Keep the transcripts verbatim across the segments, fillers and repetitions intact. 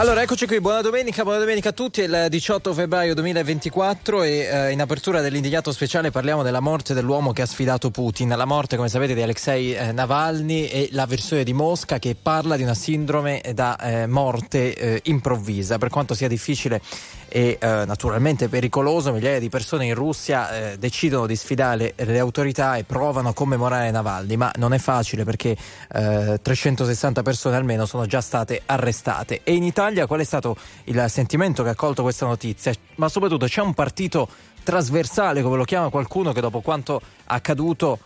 Allora eccoci qui, buona domenica, buona domenica a tutti. Il diciotto febbraio duemilaventiquattro e eh, in apertura dell'Indignato speciale parliamo della morte dell'uomo che ha sfidato Putin, la morte, come sapete, di Alexei eh, Navalny e la versione di Mosca che parla di una sindrome da eh, morte eh, improvvisa. Per quanto sia difficile e eh, naturalmente pericoloso, migliaia di persone in Russia eh, decidono di sfidare le autorità e provano a commemorare Navalny, ma non è facile perché eh, trecentosessanta persone almeno sono già state arrestate. E in Italia qual è stato il sentimento che ha accolto questa notizia? Ma soprattutto c'è un partito trasversale, come lo chiama qualcuno, che dopo quanto accaduto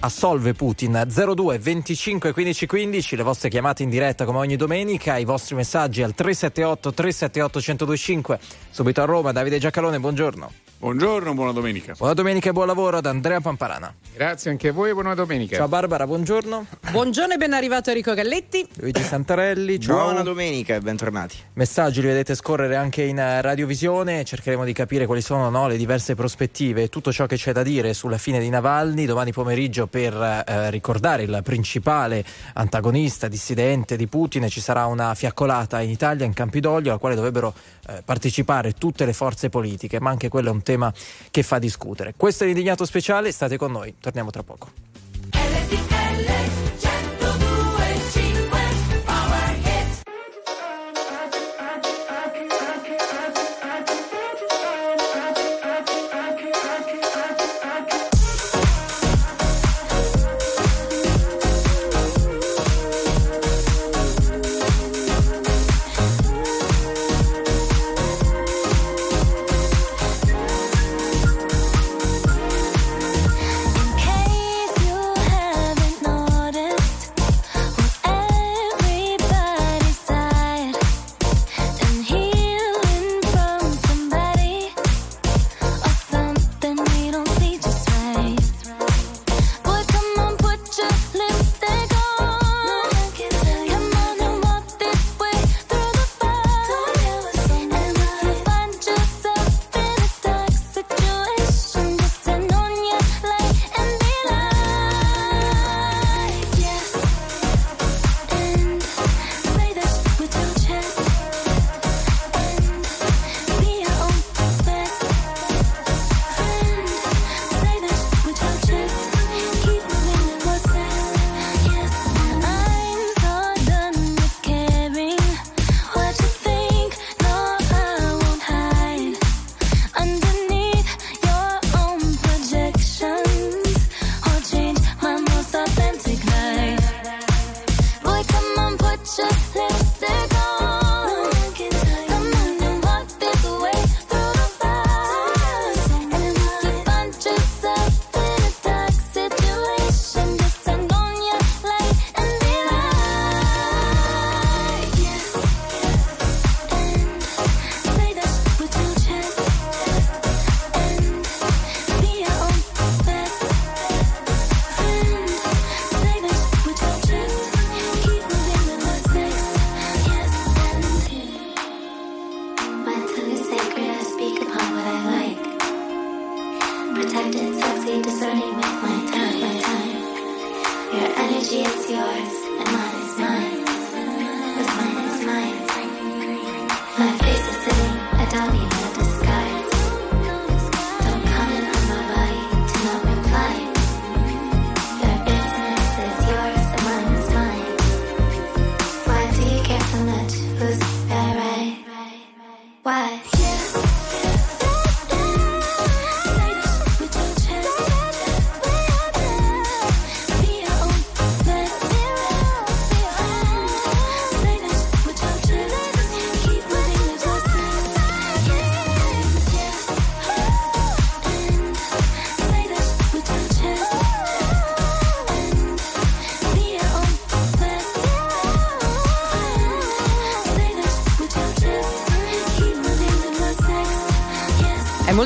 assolve Putin? Zero due venticinque quindici quindici, le vostre chiamate in diretta come ogni domenica, i vostri messaggi al tre sette otto tre sette otto uno zero due cinque. Subito a Roma Davide Giacalone, buongiorno. Buongiorno, buona domenica. Buona domenica e buon lavoro ad Andrea Pamparana. Grazie anche a voi e buona domenica. Ciao Barbara, buongiorno. Buongiorno e ben arrivato Enrico Galletti. Luigi Santarelli, ciao. Buona domenica e bentornati. Messaggi li vedete scorrere anche in radiovisione, cercheremo di capire quali sono no, le diverse prospettive e tutto ciò che c'è da dire sulla fine di Navalny. Domani pomeriggio, per eh, ricordare il principale antagonista dissidente di Putin, ci sarà una fiaccolata in Italia, in Campidoglio, alla quale dovrebbero eh, partecipare tutte le forze politiche, ma anche quelle un tema che fa discutere. Questo è l'Indignato speciale, state con noi, torniamo tra poco.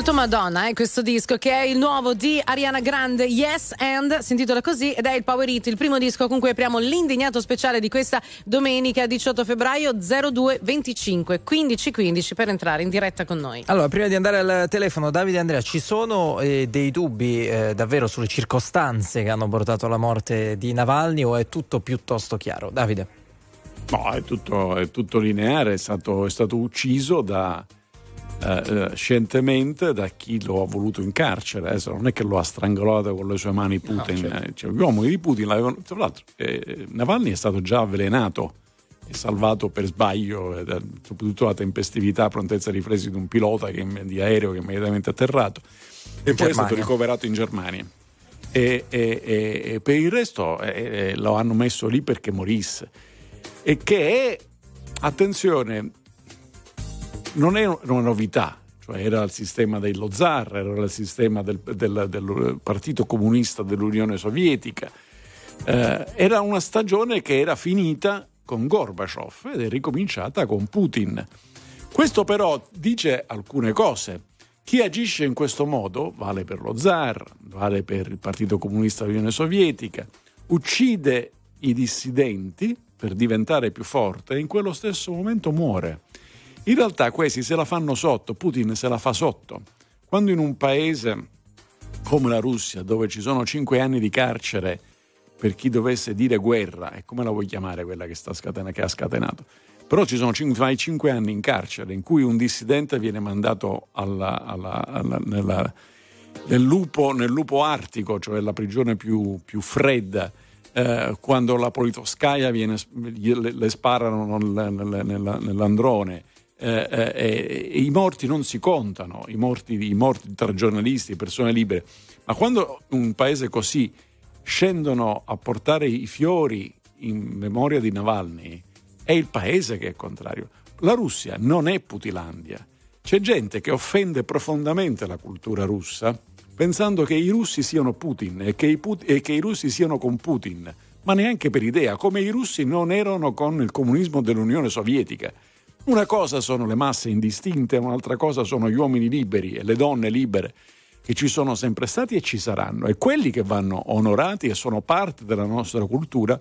Molto Madonna, eh, questo disco, che è il nuovo di Ariana Grande, Yes and, si intitola così, ed è il Power Hit, il primo disco con cui apriamo l'Indignato speciale di questa domenica diciotto febbraio. Zero due venticinque quindici quindici per entrare in diretta con noi. Allora, prima di andare al telefono, Davide e Andrea, ci sono eh, dei dubbi eh, davvero sulle circostanze che hanno portato alla morte di Navalny, o è tutto piuttosto chiaro? Davide. No, è tutto, è tutto lineare, è stato, è stato ucciso da, eh, scientemente da chi lo ha voluto in carcere. Adesso non è che lo ha strangolato con le sue mani Putin. No, certo. Cioè, gli uomini di Putin l'avevano. Tra l'altro, eh, Navalny è stato già avvelenato e salvato per sbaglio, eh, da, soprattutto la tempestività, prontezza e riflessi di un pilota che, di aereo che è immediatamente atterrato. E poi è stato ricoverato in Germania. E, e, e, e per il resto eh, lo hanno messo lì perché morisse. E che, attenzione, non è una novità, cioè era il sistema dello zar, era il sistema del, del, del partito comunista dell'Unione Sovietica, eh, era una stagione che era finita con Gorbaciov ed è ricominciata con Putin. Questo però dice alcune cose. Chi agisce in questo modo, vale per lo zar, vale per il partito comunista dell'Unione Sovietica, uccide i dissidenti per diventare più forte e in quello stesso momento muore. In realtà questi se la fanno sotto, Putin se la fa sotto. Quando in un paese come la Russia, dove ci sono cinque anni di carcere per chi dovesse dire guerra, e come la vuoi chiamare quella che, sta scaten- che ha scatenato, però ci sono cinque, cinque anni in carcere in cui un dissidente viene mandato alla, alla, alla, nella, nel, lupo, nel lupo artico, cioè la prigione più, più fredda, eh, quando la Politkovskaja viene, le, le sparano nel, nel, nell'androne. Eh, eh, eh, i morti non si contano, i morti, i morti tra giornalisti, persone libere. Ma quando un paese così scendono a portare i fiori in memoria di Navalny, è il paese che è contrario. La Russia non è Putilandia. C'è gente che offende profondamente la cultura russa pensando che i russi siano Putin e che i, Put- e che i russi siano con Putin, ma neanche per idea, come i russi non erano con il comunismo dell'Unione Sovietica. Una cosa sono le masse indistinte, un'altra cosa sono gli uomini liberi e le donne libere, che ci sono sempre stati e ci saranno, e quelli che vanno onorati e sono parte della nostra cultura.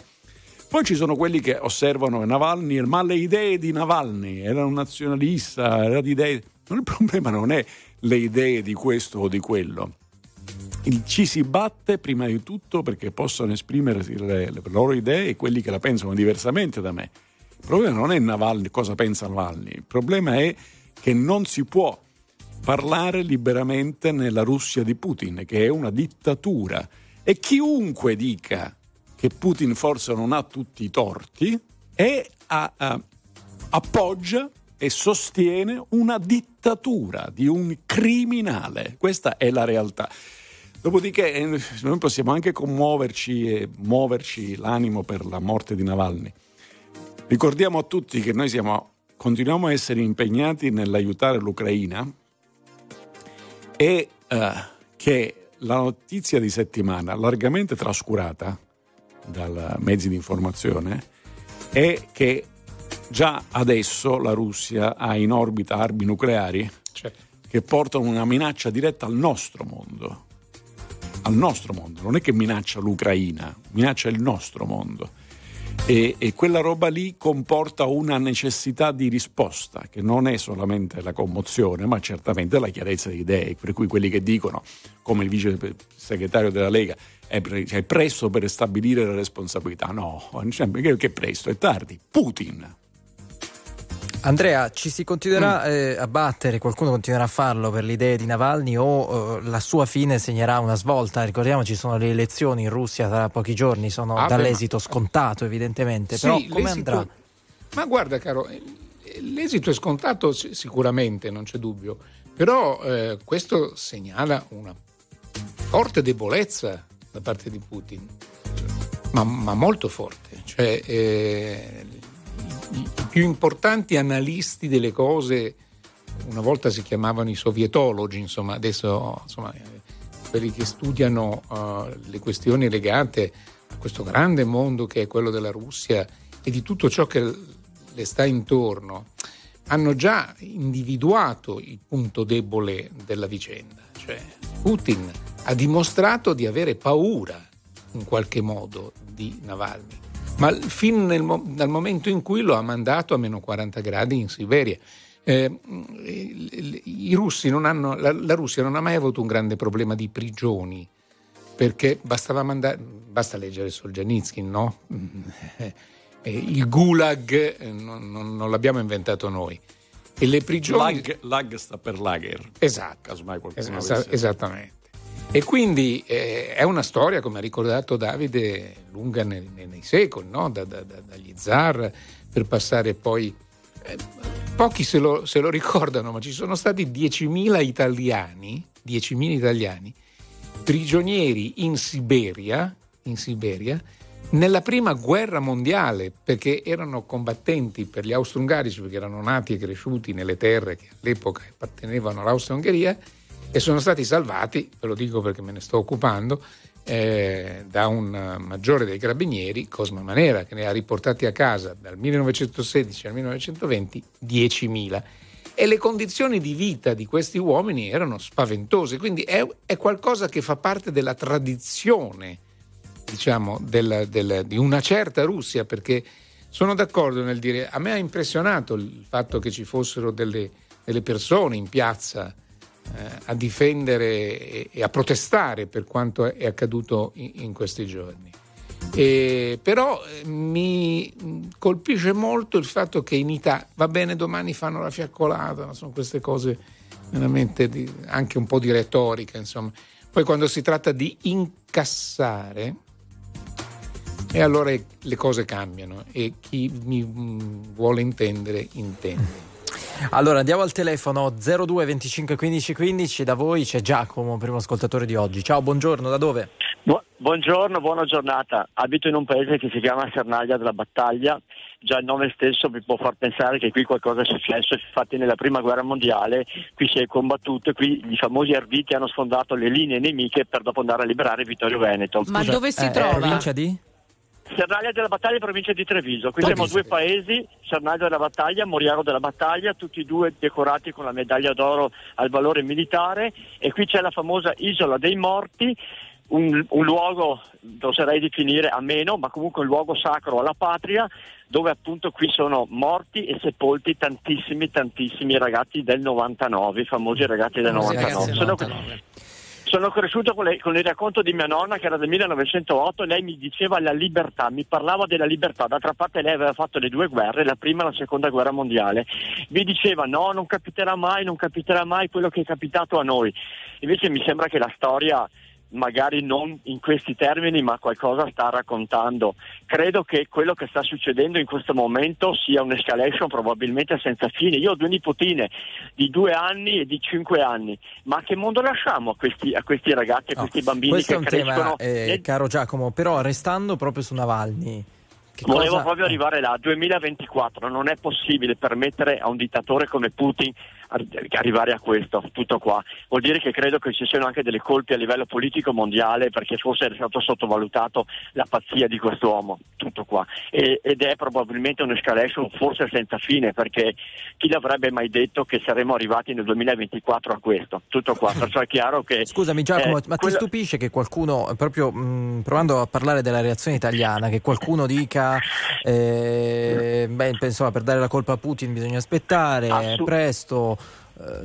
Poi ci sono quelli che osservano Navalny, ma le idee di Navalny, era un nazionalista, era di idee. Il problema non è le idee di questo o di quello. Il, ci si batte prima di tutto perché possano esprimere le, le loro idee e quelli che la pensano diversamente da me. Il problema non è Navalny, cosa pensa Navalny, il problema è che non si può parlare liberamente nella Russia di Putin, che è una dittatura, e chiunque dica che Putin forse non ha tutti i torti è a, a, appoggia e sostiene una dittatura di un criminale. Questa è la realtà. Dopodiché eh, noi possiamo anche commuoverci e muoverci l'animo per la morte di Navalny. Ricordiamo a tutti che noi siamo, continuiamo a essere impegnati nell'aiutare l'Ucraina e eh, che la notizia di settimana, largamente trascurata dai mezzi di informazione, è che già adesso la Russia ha in orbita armi nucleari, certo, che portano una minaccia diretta al nostro mondo. Al nostro mondo, non è che minaccia l'Ucraina, minaccia il nostro mondo. E, e quella roba lì comporta una necessità di risposta che non è solamente la commozione, ma certamente la chiarezza di idee, per cui quelli che dicono, come il vice segretario della Lega, è, pre- cioè, è presto per stabilire le responsabilità. No, che, che presto, è tardi. Putin. Andrea, ci si continuerà mm. eh, a battere, qualcuno continuerà a farlo per le idee di Navalny o eh, la sua fine segnerà una svolta? Ricordiamoci, sono le elezioni in Russia tra pochi giorni, sono ah, dall'esito beh, ma... scontato evidentemente, sì, però come l'esito... andrà? Ma guarda caro, l'esito è scontato sicuramente, non c'è dubbio, però eh, questo segnala una forte debolezza da parte di Putin, ma, ma molto forte, cioè... Eh... I più importanti analisti delle cose, una volta si chiamavano i sovietologi, insomma, adesso insomma, quelli che studiano uh, le questioni legate a questo grande mondo che è quello della Russia e di tutto ciò che le sta intorno, hanno già individuato il punto debole della vicenda. Cioè, Putin ha dimostrato di avere paura in qualche modo di Navalny, ma fin nel, dal momento in cui lo ha mandato a meno quaranta gradi in Siberia. Eh, i russi non hanno, la, la Russia non ha mai avuto un grande problema di prigioni, perché bastava mandare, basta leggere Solzhenitsyn, no? eh, il Gulag eh, non, non, non l'abbiamo inventato noi. E le prigioni... Lag, lag sta per lager. Esatto. Casomai qualcuno es- esattamente. E quindi eh, è una storia, come ha ricordato Davide, lunga nei, nei, nei secoli, no? da, da, da, dagli zar per passare poi... Eh, pochi se lo, se lo ricordano, ma ci sono stati diecimila italiani, diecimila italiani prigionieri in Siberia, in Siberia nella prima guerra mondiale, perché erano combattenti per gli austro-ungarici, perché erano nati e cresciuti nelle terre che all'epoca appartenevano all'Austria-Ungheria, e sono stati salvati, ve lo dico perché me ne sto occupando, eh, da un maggiore dei carabinieri, Cosma Manera, che ne ha riportati a casa dal millenovecentosedici al millenovecentoventi diecimila. E le condizioni di vita di questi uomini erano spaventose, quindi è, è qualcosa che fa parte della tradizione, diciamo, della, della, di una certa Russia, perché sono d'accordo nel dire, a me ha impressionato il fatto che ci fossero delle, delle persone in piazza eh, a difendere e, e a protestare per quanto è accaduto in, in questi giorni. E, però mi colpisce molto il fatto che in Italia, va bene, domani fanno la fiaccolata, ma sono queste cose veramente di, anche un po' di retorica, insomma. Poi quando si tratta di incassare, e allora le cose cambiano, e chi mi vuole intendere intende. Allora andiamo al telefono zero due venticinque quindici quindici, da voi c'è Giacomo, primo ascoltatore di oggi. Ciao, buongiorno, da dove? Bu- buongiorno, buona giornata. Abito in un paese che si chiama Sernaglia della Battaglia. Già il nome stesso mi può far pensare che qui qualcosa è successo, infatti nella prima guerra mondiale qui si è combattuto, qui i famosi Arditi hanno sfondato le linee nemiche per dopo andare a liberare Vittorio Veneto. Ma Scusa, dove si eh, trova? Provincia di? Sernaglia della Battaglia, provincia di Treviso. Qui siamo due paesi, Sernaglia della Battaglia, Moriaro della Battaglia, tutti e due decorati con la medaglia d'oro al valore militare, e qui c'è la famosa Isola dei Morti. Un, un luogo, lo oserei definire ameno, ma comunque un luogo sacro alla patria, dove appunto qui sono morti e sepolti tantissimi, tantissimi ragazzi del novantanove, i famosi ragazzi del novantanove. novantanove. Sono cresciuto con, le, con il racconto di mia nonna, che era del millenovecentootto, e lei mi diceva la libertà, mi parlava della libertà. D'altra parte lei aveva fatto le due guerre, la prima e la seconda guerra mondiale. Mi diceva no, non capiterà mai, non capiterà mai quello che è capitato a noi. Invece mi sembra che la storia, magari non in questi termini, ma qualcosa sta raccontando. Credo che quello che sta succedendo in questo momento sia un'escalation probabilmente senza fine. Io ho due nipotine di due anni e di cinque anni, ma che mondo lasciamo a questi, a questi ragazzi, a no, questi bambini che crescono? Tema, eh, e... Caro Giacomo, però restando proprio su Navalny, che volevo cosa... proprio arrivare là, duemilaventiquattro, non è possibile permettere a un dittatore come Putin arrivare a questo, tutto qua. Vuol dire che credo che ci siano anche delle colpe a livello politico mondiale, perché forse è stato sottovalutato la pazzia di quest'uomo, tutto qua. E, ed è probabilmente un'escalation forse senza fine, perché chi l'avrebbe mai detto che saremmo arrivati nel duemilaventiquattro a questo, tutto qua. Perciò è chiaro che... Scusami Giacomo, eh, ma quello... ti stupisce che qualcuno, proprio mh, provando a parlare della reazione italiana, che qualcuno dica eh, beh, insomma, per dare la colpa a Putin bisogna aspettare, Assu- presto...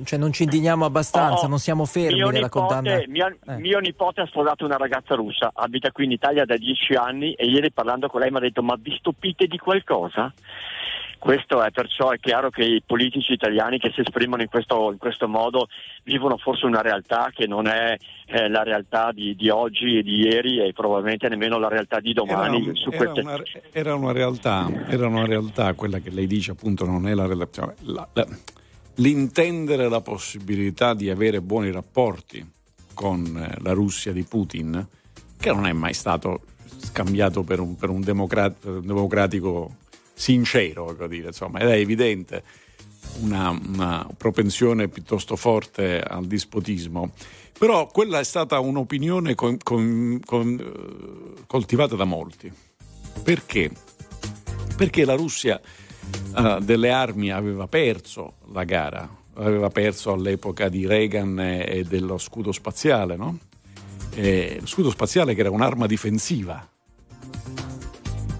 Cioè non ci indigniamo abbastanza, oh, non siamo fermi nella nipote, condanna. Mio, eh. mio nipote ha sposato una ragazza russa, abita qui in Italia da dieci anni, e ieri parlando con lei mi ha detto: ma vi stupite di qualcosa? Questo è, perciò è chiaro che i politici italiani che si esprimono in questo, in questo modo vivono forse una realtà che non è eh, la realtà di, di oggi e di ieri, e probabilmente nemmeno la realtà di domani. Era, un, su era, una, era una realtà, era una realtà quella che lei dice, appunto, non è la relazione. La, la... L'intendere la possibilità di avere buoni rapporti con la Russia di Putin, che non è mai stato scambiato per un, per un, democrat, per un democratico sincero, voglio dire, insomma, ed è evidente una, una propensione piuttosto forte al dispotismo. Però quella è stata un'opinione con, con, con, coltivata da molti. Perché? Perché la Russia... Uh, delle armi aveva perso la gara, aveva perso all'epoca di Reagan e dello scudo spaziale, no? E lo scudo spaziale, che era un'arma difensiva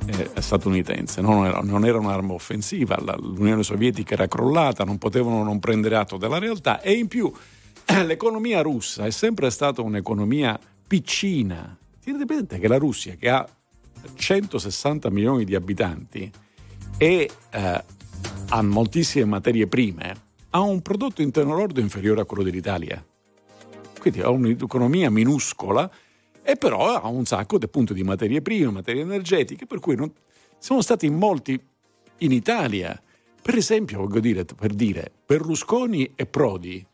eh, statunitense, non era, non era un'arma offensiva. La, l'Unione Sovietica era crollata, non potevano non prendere atto della realtà, e in più l'economia russa è sempre stata un'economia piccina. Tenete presente che la Russia, che ha centosessanta milioni di abitanti e eh, ha moltissime materie prime, ha un prodotto interno lordo inferiore a quello dell'Italia. Quindi ha un'economia minuscola e però ha un sacco appunto di materie prime, materie energetiche, per cui non... siamo stati in molti in Italia. Per esempio, voglio dire, per dire, Berlusconi e Prodi,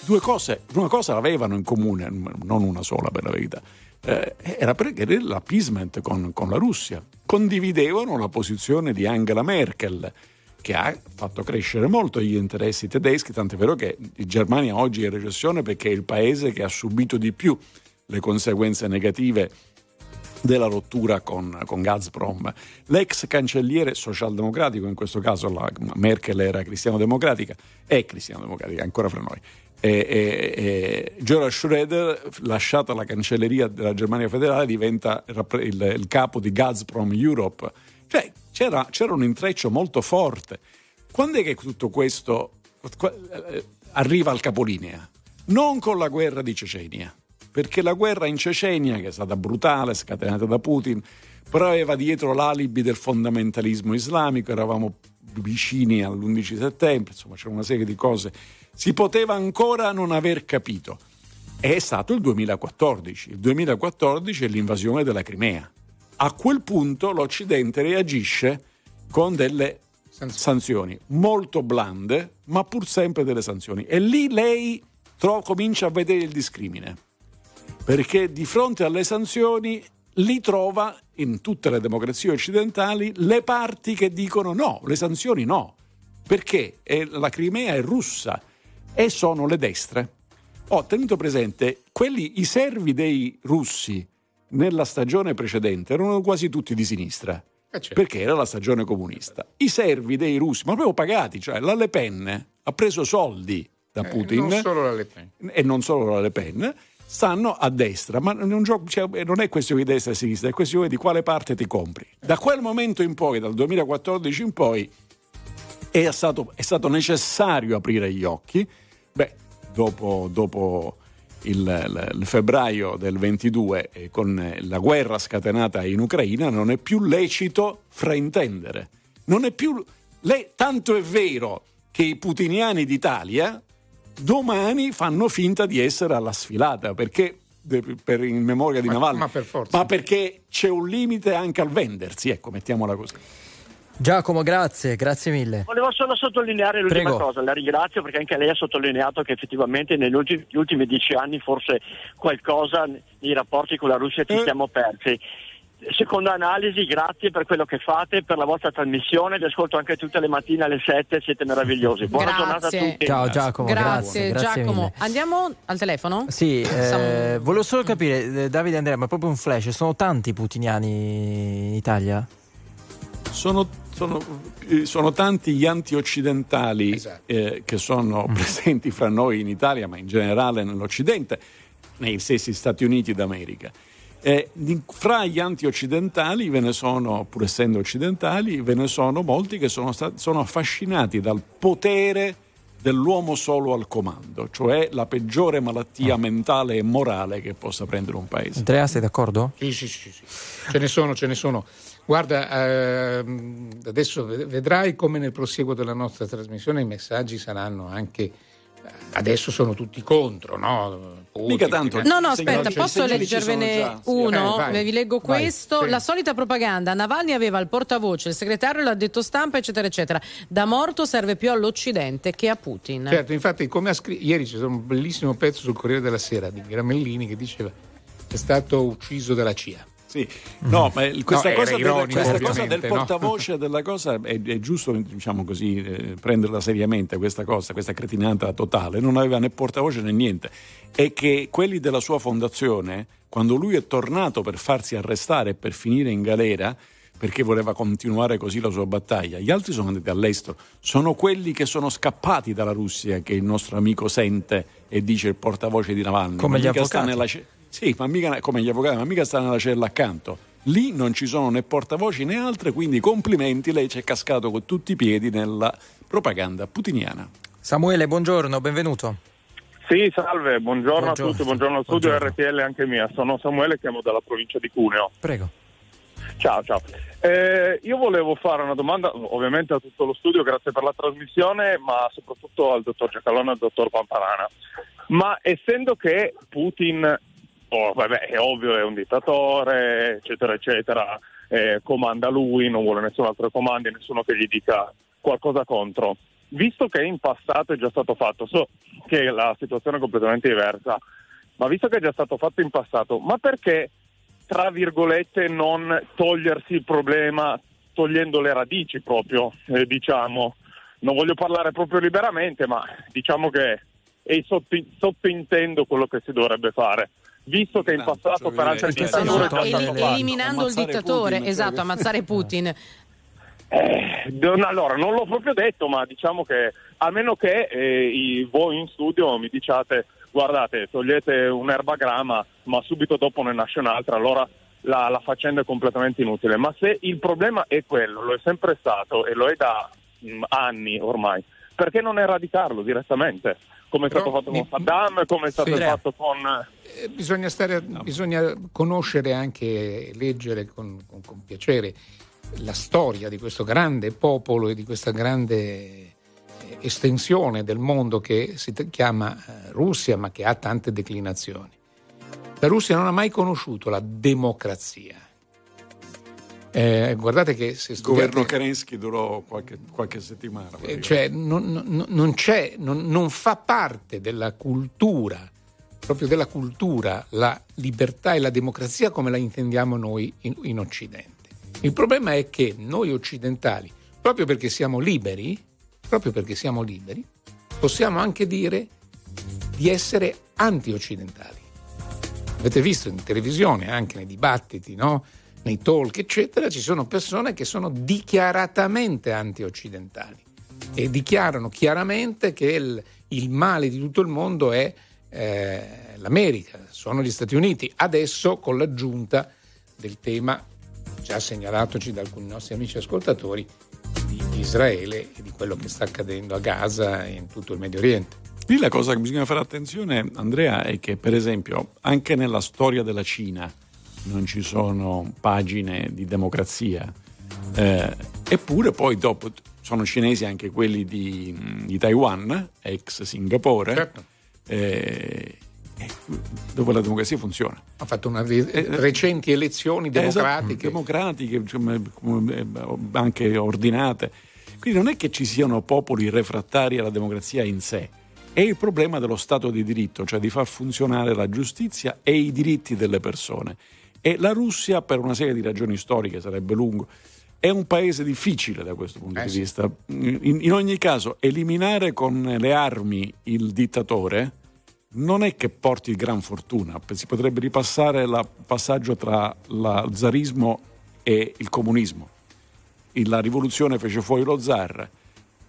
due cose, una cosa avevano in comune, non una sola per la verità, eh, era perché l'appeasement con, con la Russia. Condividevano la posizione di Angela Merkel, che ha fatto crescere molto gli interessi tedeschi, tant'è vero che Germania oggi è in recessione perché è il paese che ha subito di più le conseguenze negative della rottura con, con Gazprom. L'ex cancelliere socialdemocratico, in questo caso la Merkel era cristiano-democratica, è cristiano-democratica ancora fra noi, e, e, e Gerhard Schröder, lasciata la cancelleria della Germania federale, diventa il, il capo di Gazprom Europe. Cioè c'era, c'era un intreccio molto forte. Quando è che tutto questo arriva al capolinea? Non con la guerra di Cecenia, perché la guerra in Cecenia, che è stata brutale, scatenata da Putin, però aveva dietro l'alibi del fondamentalismo islamico, eravamo vicini all'undici settembre, insomma c'era una serie di cose, si poteva ancora non aver capito. È stato il duemilaquattordici. Il duemilaquattordici è l'invasione della Crimea. A quel punto l'Occidente reagisce con delle sanzioni. sanzioni molto blande, ma pur sempre delle sanzioni. E lì lei tro- comincia a vedere il discrimine, perché di fronte alle sanzioni li trova, in tutte le democrazie occidentali, le parti che dicono no, le sanzioni no, perché la Crimea è russa e sono le destre. Ho tenuto presente, quelli, i servi dei russi nella stagione precedente erano quasi tutti di sinistra, perché era la stagione comunista. I servi dei russi, ma proprio pagati, cioè la Le Pen ha preso soldi da Putin, eh, non solo la Le Pen. e non solo la Le Pen, stanno a destra, ma non, gioco, cioè, non è questione di destra e sinistra, è questione di quale parte ti compri. Da quel momento in poi, dal duemilaquattordici in poi, è stato, è stato necessario aprire gli occhi. Beh, dopo, dopo il, il, il febbraio del ventidue, eh, con la guerra scatenata in Ucraina, non è più lecito fraintendere. Non è più le, tanto è vero che i putiniani d'Italia domani fanno finta di essere alla sfilata, perché per in memoria di Navalny, ma, per forza. ma perché c'è un limite anche al vendersi, ecco, mettiamola così. Giacomo, grazie, grazie mille. Volevo solo sottolineare l'ultima Prego. cosa, la ringrazio perché anche lei ha sottolineato che effettivamente negli ultimi, gli ultimi dieci anni forse qualcosa nei rapporti con la Russia ci eh. siamo persi. Seconda analisi, grazie per quello che fate, per la vostra trasmissione, vi ascolto anche tutte le mattine alle sette, siete meravigliosi. Buona grazie. giornata a tutti. Ciao Giacomo, grazie, grazie, grazie Giacomo. Mille. Andiamo al telefono? Sì, eh, volevo solo capire, Davide e Andrea, ma proprio un flash, sono tanti putiniani in Italia? Sono, sono, sono tanti gli antioccidentali, esatto. eh, che sono presenti fra noi in Italia, ma in generale nell'Occidente, nei stessi Stati Uniti d'America. Eh, fra gli antioccidentali ve ne sono, pur essendo occidentali, ve ne sono molti che sono, stati, sono affascinati dal potere dell'uomo solo al comando, cioè la peggiore malattia mentale e morale che possa prendere un paese. Andrea, sei d'accordo? Sì, sì, sì, sì. Ce ne sono, ce ne sono. Guarda, ehm, adesso vedrai come nel prosieguo della nostra trasmissione i messaggi saranno anche... Adesso sono tutti contro, no? Putin, Mica tanto. No, no, aspetta, posso leggervene uno? Eh, Vi leggo questo. Vai, la sì. solita propaganda. Navalny aveva il portavoce, il segretario, l'addetto stampa, eccetera, eccetera. Da morto serve più all'Occidente che a Putin. Certo, infatti, come ha scritto ieri, c'è stato un bellissimo pezzo sul Corriere della Sera di Gramellini che diceva che è stato ucciso dalla C I A. Sì, no, ma questa, no, cosa, ironico, del, questa cosa del portavoce, no? della cosa è, è giusto, diciamo così, eh, prenderla seriamente questa cosa, questa cretinata totale. Non aveva né portavoce né niente, e che quelli della sua fondazione, quando lui è tornato per farsi arrestare e per finire in galera perché voleva continuare così la sua battaglia, gli altri sono andati all'estero, sono quelli che sono scappati dalla Russia che il nostro amico sente e dice il portavoce di Navalny, come gli avvocati nella... Sì, ma mica, come gli avvocati, ma mica sta nella cella accanto. Lì non ci sono né portavoci né altre, quindi complimenti, lei ci è cascato con tutti i piedi nella propaganda putiniana. Samuele, buongiorno, benvenuto. Sì, salve, buongiorno, buongiorno. a tutti, buongiorno al studio buongiorno. R T L anche mia. Sono Samuele, chiamo dalla provincia di Cuneo. Prego. Ciao, ciao. Eh, io volevo fare una domanda ovviamente a tutto lo studio, grazie per la trasmissione, ma soprattutto al dottor Giacalone e al dottor Pamparana. Ma essendo che Putin, oh, vabbè, è ovvio, è un dittatore, eccetera, eccetera, eh, comanda lui, non vuole nessun altro comando, nessuno che gli dica qualcosa contro. Visto che in passato è già stato fatto, so che la situazione è completamente diversa, ma visto che è già stato fatto in passato, ma perché, tra virgolette, non togliersi il problema togliendo le radici proprio, eh, diciamo, non voglio parlare proprio liberamente, ma diciamo che è sotto, sottointendo quello che si dovrebbe fare, visto che in passato per altre dittature è già stato eliminando il dittatore, Putin, esatto, ammazzare Putin. Eh, allora, non l'ho proprio detto, ma diciamo che, a meno che eh, i, voi in studio mi diciate: guardate, togliete un'erba grama, ma subito dopo ne nasce un'altra, allora la, la faccenda è completamente inutile. Ma se il problema è quello, lo è sempre stato e lo è da mh, anni ormai, perché non eradicarlo direttamente? Come è stato Però, fatto con Saddam, come è stato sì, fatto con... Eh, bisogna, stare, no. bisogna conoscere anche, leggere con, con, con piacere la storia di questo grande popolo e di questa grande estensione del mondo che si chiama Russia, ma che ha tante declinazioni. La Russia non ha mai conosciuto la democrazia. Eh, guardate che se studiate, il governo Kerensky durò qualche, qualche settimana. Eh, cioè non, non, non c'è, non, non fa parte della cultura, proprio della cultura, la libertà e la democrazia come la intendiamo noi in, in Occidente. Il problema è che noi occidentali, proprio perché siamo liberi, proprio perché siamo liberi, possiamo anche dire di essere anti-occidentali. Avete visto in televisione, anche nei dibattiti, no? Nei talk, eccetera, ci sono persone che sono dichiaratamente anti-occidentali e dichiarano chiaramente che il, il male di tutto il mondo è eh, l'America, sono gli Stati Uniti. Adesso con l'aggiunta del tema già segnalatoci da alcuni nostri amici ascoltatori di Israele e di quello che sta accadendo a Gaza e in tutto il Medio Oriente. Lì la cosa che bisogna fare attenzione, Andrea, è che per esempio anche nella storia della Cina non ci sono pagine di democrazia, eh, eppure poi dopo sono cinesi anche quelli di, di Taiwan, ex Singapore, certo. eh, dove la democrazia funziona. Ha fatto una recenti elezioni democratiche, esatto, democratiche anche ordinate, quindi non è che ci siano popoli refrattari alla democrazia in sé, è il problema dello stato di diritto, cioè di far funzionare la giustizia e i diritti delle persone. E la Russia, per una serie di ragioni storiche, sarebbe lungo, è un paese difficile da questo punto eh, di sì. vista. In, in ogni caso, eliminare con le armi il dittatore non è che porti gran fortuna, si potrebbe ripassare il passaggio tra il zarismo e il comunismo. La rivoluzione fece fuori lo zar,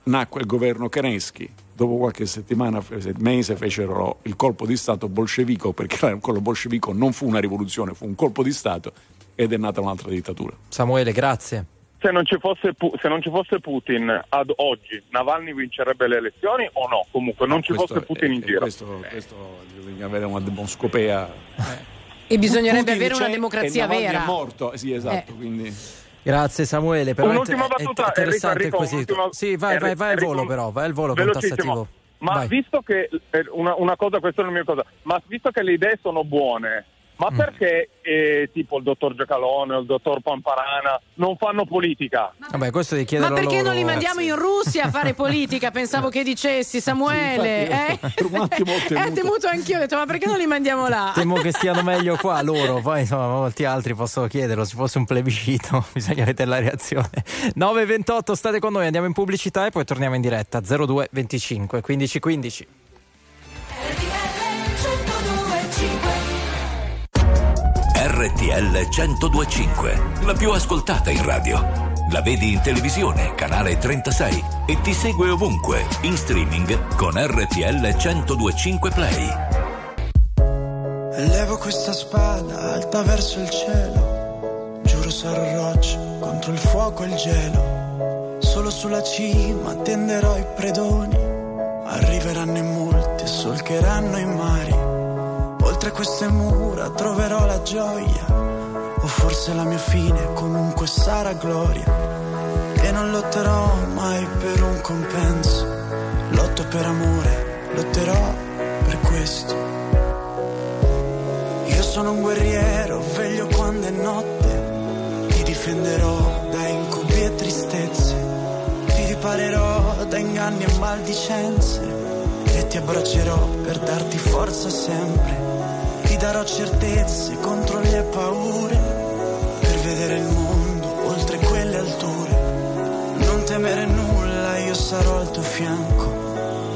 nacque il governo Kerensky, dopo qualche settimana, mese fecero il colpo di stato bolscevico, perché quello bolscevico non fu una rivoluzione, fu un colpo di stato ed è nata un'altra dittatura. Samuele, grazie. Se non ci fosse, se non ci fosse Putin ad oggi, Navalny vincerebbe le elezioni o no? Comunque non no, ci fosse Putin è, in giro. Questo, questo bisogna avere una demoscopea. E bisognerebbe Putin avere una democrazia e Navalny vera. Navalny è morto, sì, esatto. Eh. Quindi... Grazie Samuele. Un'ultima battuta, è interessante Enrico, il quesito. Un'ultima... Sì, vai, vai, vai Enrico, al volo però, vai al volo con tassativo. Ma vai. Visto che una, una cosa, questa è la mia cosa, ma visto che le idee sono buone, ma perché eh, tipo il dottor Giacalone o il dottor Pamparana non fanno politica? Vabbè, questo devi chiederlo. Ma perché loro, non li mandiamo ragazzi. in Russia a fare politica? Pensavo che dicessi, Samuele. Sì, eh? Un attimo ho temuto. Eh, temuto anch'io, ho detto, ma perché non li mandiamo là? Temo che stiano meglio qua loro, poi insomma molti altri possono chiederlo, se fosse un plebiscito bisogna vedere la reazione. nove e ventotto, state con noi, andiamo in pubblicità e poi torniamo in diretta. zero due venticinque quindici quindici. R T L centodue e cinque, la più ascoltata in radio. La vedi in televisione, canale trentasei, e ti segue ovunque, in streaming con R T L centodue e cinque Play. Levo questa spada alta verso il cielo, giuro sarò roccia contro il fuoco e il gelo. Solo sulla cima tenderò i predoni, arriveranno in multe, solcheranno i mari. Oltre queste mura troverò la gioia, ho forse la mia fine comunque sarà gloria. E non lotterò mai per un compenso, lotto per amore, lotterò per questo. Io sono un guerriero, veglio quando è notte, ti difenderò da incubi e tristezze, ti riparerò da inganni e maldicenze, e ti abbraccerò per darti forza sempre. Darò certezze contro le paure, per vedere il mondo oltre quelle alture. Non temere nulla, io sarò al tuo fianco,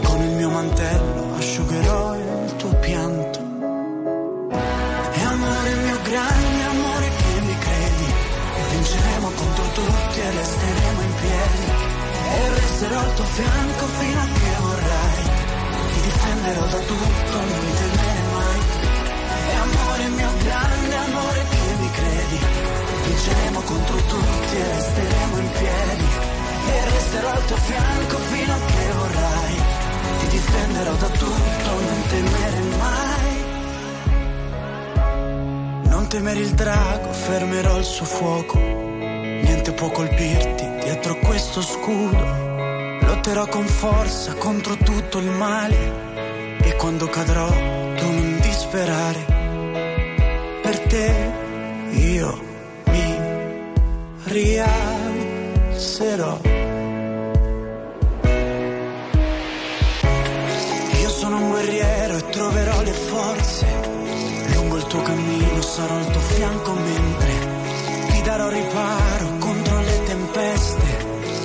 con il mio mantello asciugherò il tuo pianto. E amore mio grande, amore che mi credi, vinceremo contro tutti e resteremo in piedi. E resterò al tuo fianco fino a che vorrai, ti difenderò da tutto, non temere mai. Amore mio grande, amore che mi credi, vinceremo contro tutti e resteremo in piedi. E resterò al tuo fianco fino a che vorrai, ti difenderò da tutto, non temere mai. Non temere il drago, fermerò il suo fuoco, niente può colpirti dietro questo scudo. Lotterò con forza contro tutto il male, e quando cadrò tu non disperare. Per te io mi rialzerò. Io sono un guerriero e troverò le forze, lungo il tuo cammino sarò al tuo fianco mentre ti darò riparo contro le tempeste,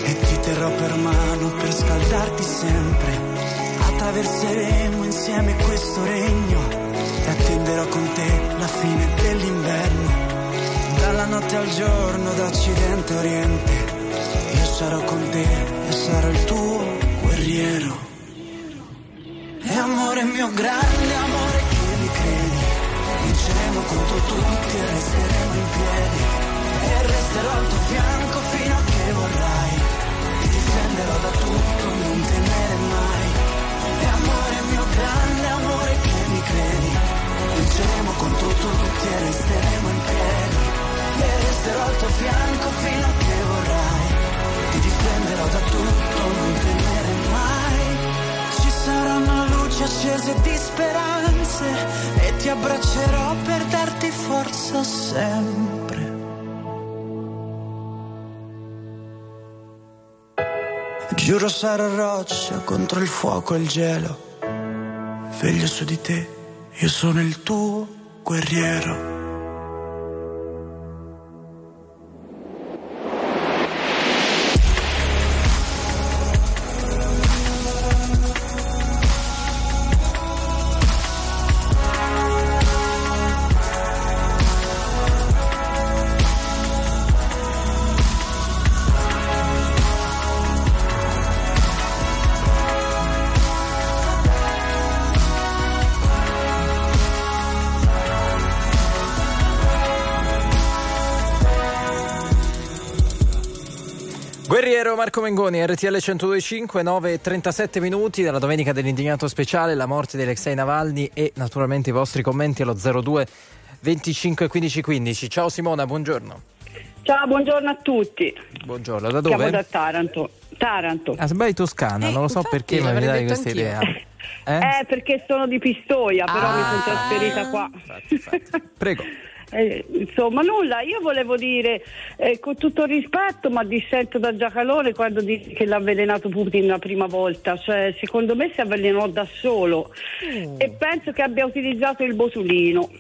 e ti terrò per mano per scaldarti sempre. Attraverseremo insieme questo regno, attenderò con te la fine dell'inverno. Dalla notte al giorno, da occidente a oriente, io sarò con te e sarò il tuo guerriero. E amore mio grande, amore che mi credi, vinceremo contro tutti e resteremo in piedi. E resterò al tuo fianco fino a che vorrai, ti difenderò da tutto, non temere mai. E amore mio grande, amore che mi credi, vinceremo contro tutti e resteremo in piedi. E resterò al tuo fianco fino a che vorrai, ti difenderò da tutto, non temere mai. Ci saranno luci accese di speranze, e ti abbraccerò per darti forza sempre. Giuro sarò roccia contro il fuoco e il gelo, veglio su di te, io sono il tuo guerriero. Marco Mengoni, R T L centodue e cinque, nove e trentasette minuti della domenica dell'indignato speciale, la morte di Alexei Navalny, e naturalmente i vostri commenti allo zero due venticinque quindici quindici. Ciao Simona, buongiorno. Ciao, buongiorno a tutti. Buongiorno, da dove? Siamo da Taranto. Taranto. Ah, sembra di Toscana, eh, non lo so perché, ma mi dai questa anch'io idea. Eh? eh, perché sono di Pistoia, però ah, mi sono trasferita qua. Fatti, fatti. Prego. Eh, insomma nulla, io volevo dire eh, con tutto il rispetto, ma dissento da Giacalone quando dice che l'ha avvelenato Putin la prima volta, cioè secondo me si avvelenò da solo mm. e penso che abbia utilizzato il botulino.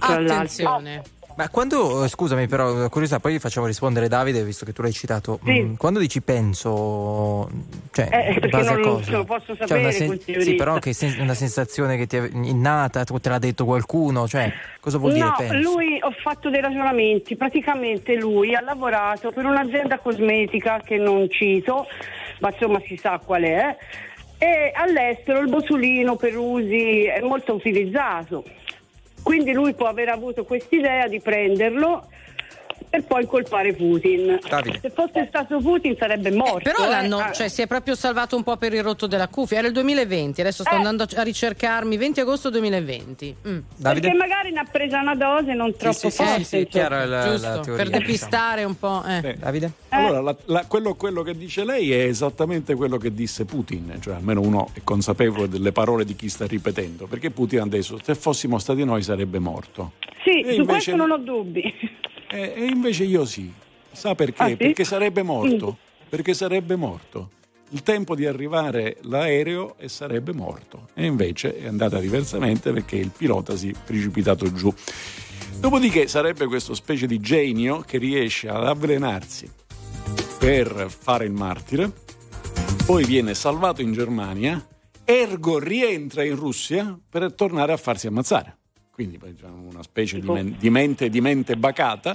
Attenzione. Oh. Ma quando, scusami però, curiosità, poi facciamo rispondere Davide visto che tu l'hai citato, sì. mh, quando dici penso, cioè eh, in base non a cosa? Lo posso sapere, cioè sen- sì, però che sen- una sensazione che ti è innata, te l'ha detto qualcuno, cioè cosa vuol no, dire penso? No, lui, ho fatto dei ragionamenti, praticamente lui ha lavorato per un'azienda cosmetica che non cito, ma insomma si sa qual è, e all'estero il botulino per usi è molto utilizzato. Quindi lui può aver avuto quest'idea di prenderlo, per poi colpare Putin. Davide. Se fosse stato Putin sarebbe morto. Eh, però l'hanno, eh. cioè, si è proprio salvato un po' per il rotto della cuffia. Era il duemilaventi, adesso sto eh. andando a ricercarmi, venti agosto duemilaventi. Mm. Davide. Perché magari ne ha presa una dose non troppo sì, sì, forte. Sì, sì, è chiara la, giusto, la teoria, per depistare diciamo. un po'. Eh. Beh, Davide? Eh. Allora, la, la, quello, quello che dice lei è esattamente quello che disse Putin, cioè almeno uno è consapevole delle parole di chi sta ripetendo, perché Putin ha detto se fossimo stati noi sarebbe morto. Sì, e su questo non ho dubbi. E, e invece io sì. Sa perché? Ah, sì? Perché sarebbe morto. Sì. Perché sarebbe morto. Il tempo di arrivare l'aereo e sarebbe morto. E invece è andata diversamente perché il pilota si è precipitato giù. Dopodiché sarebbe questo specie di genio che riesce ad avvelenarsi per fare il martire, poi viene salvato in Germania, ergo rientra in Russia per tornare a farsi ammazzare. Quindi una specie di, men- di, mente, di mente bacata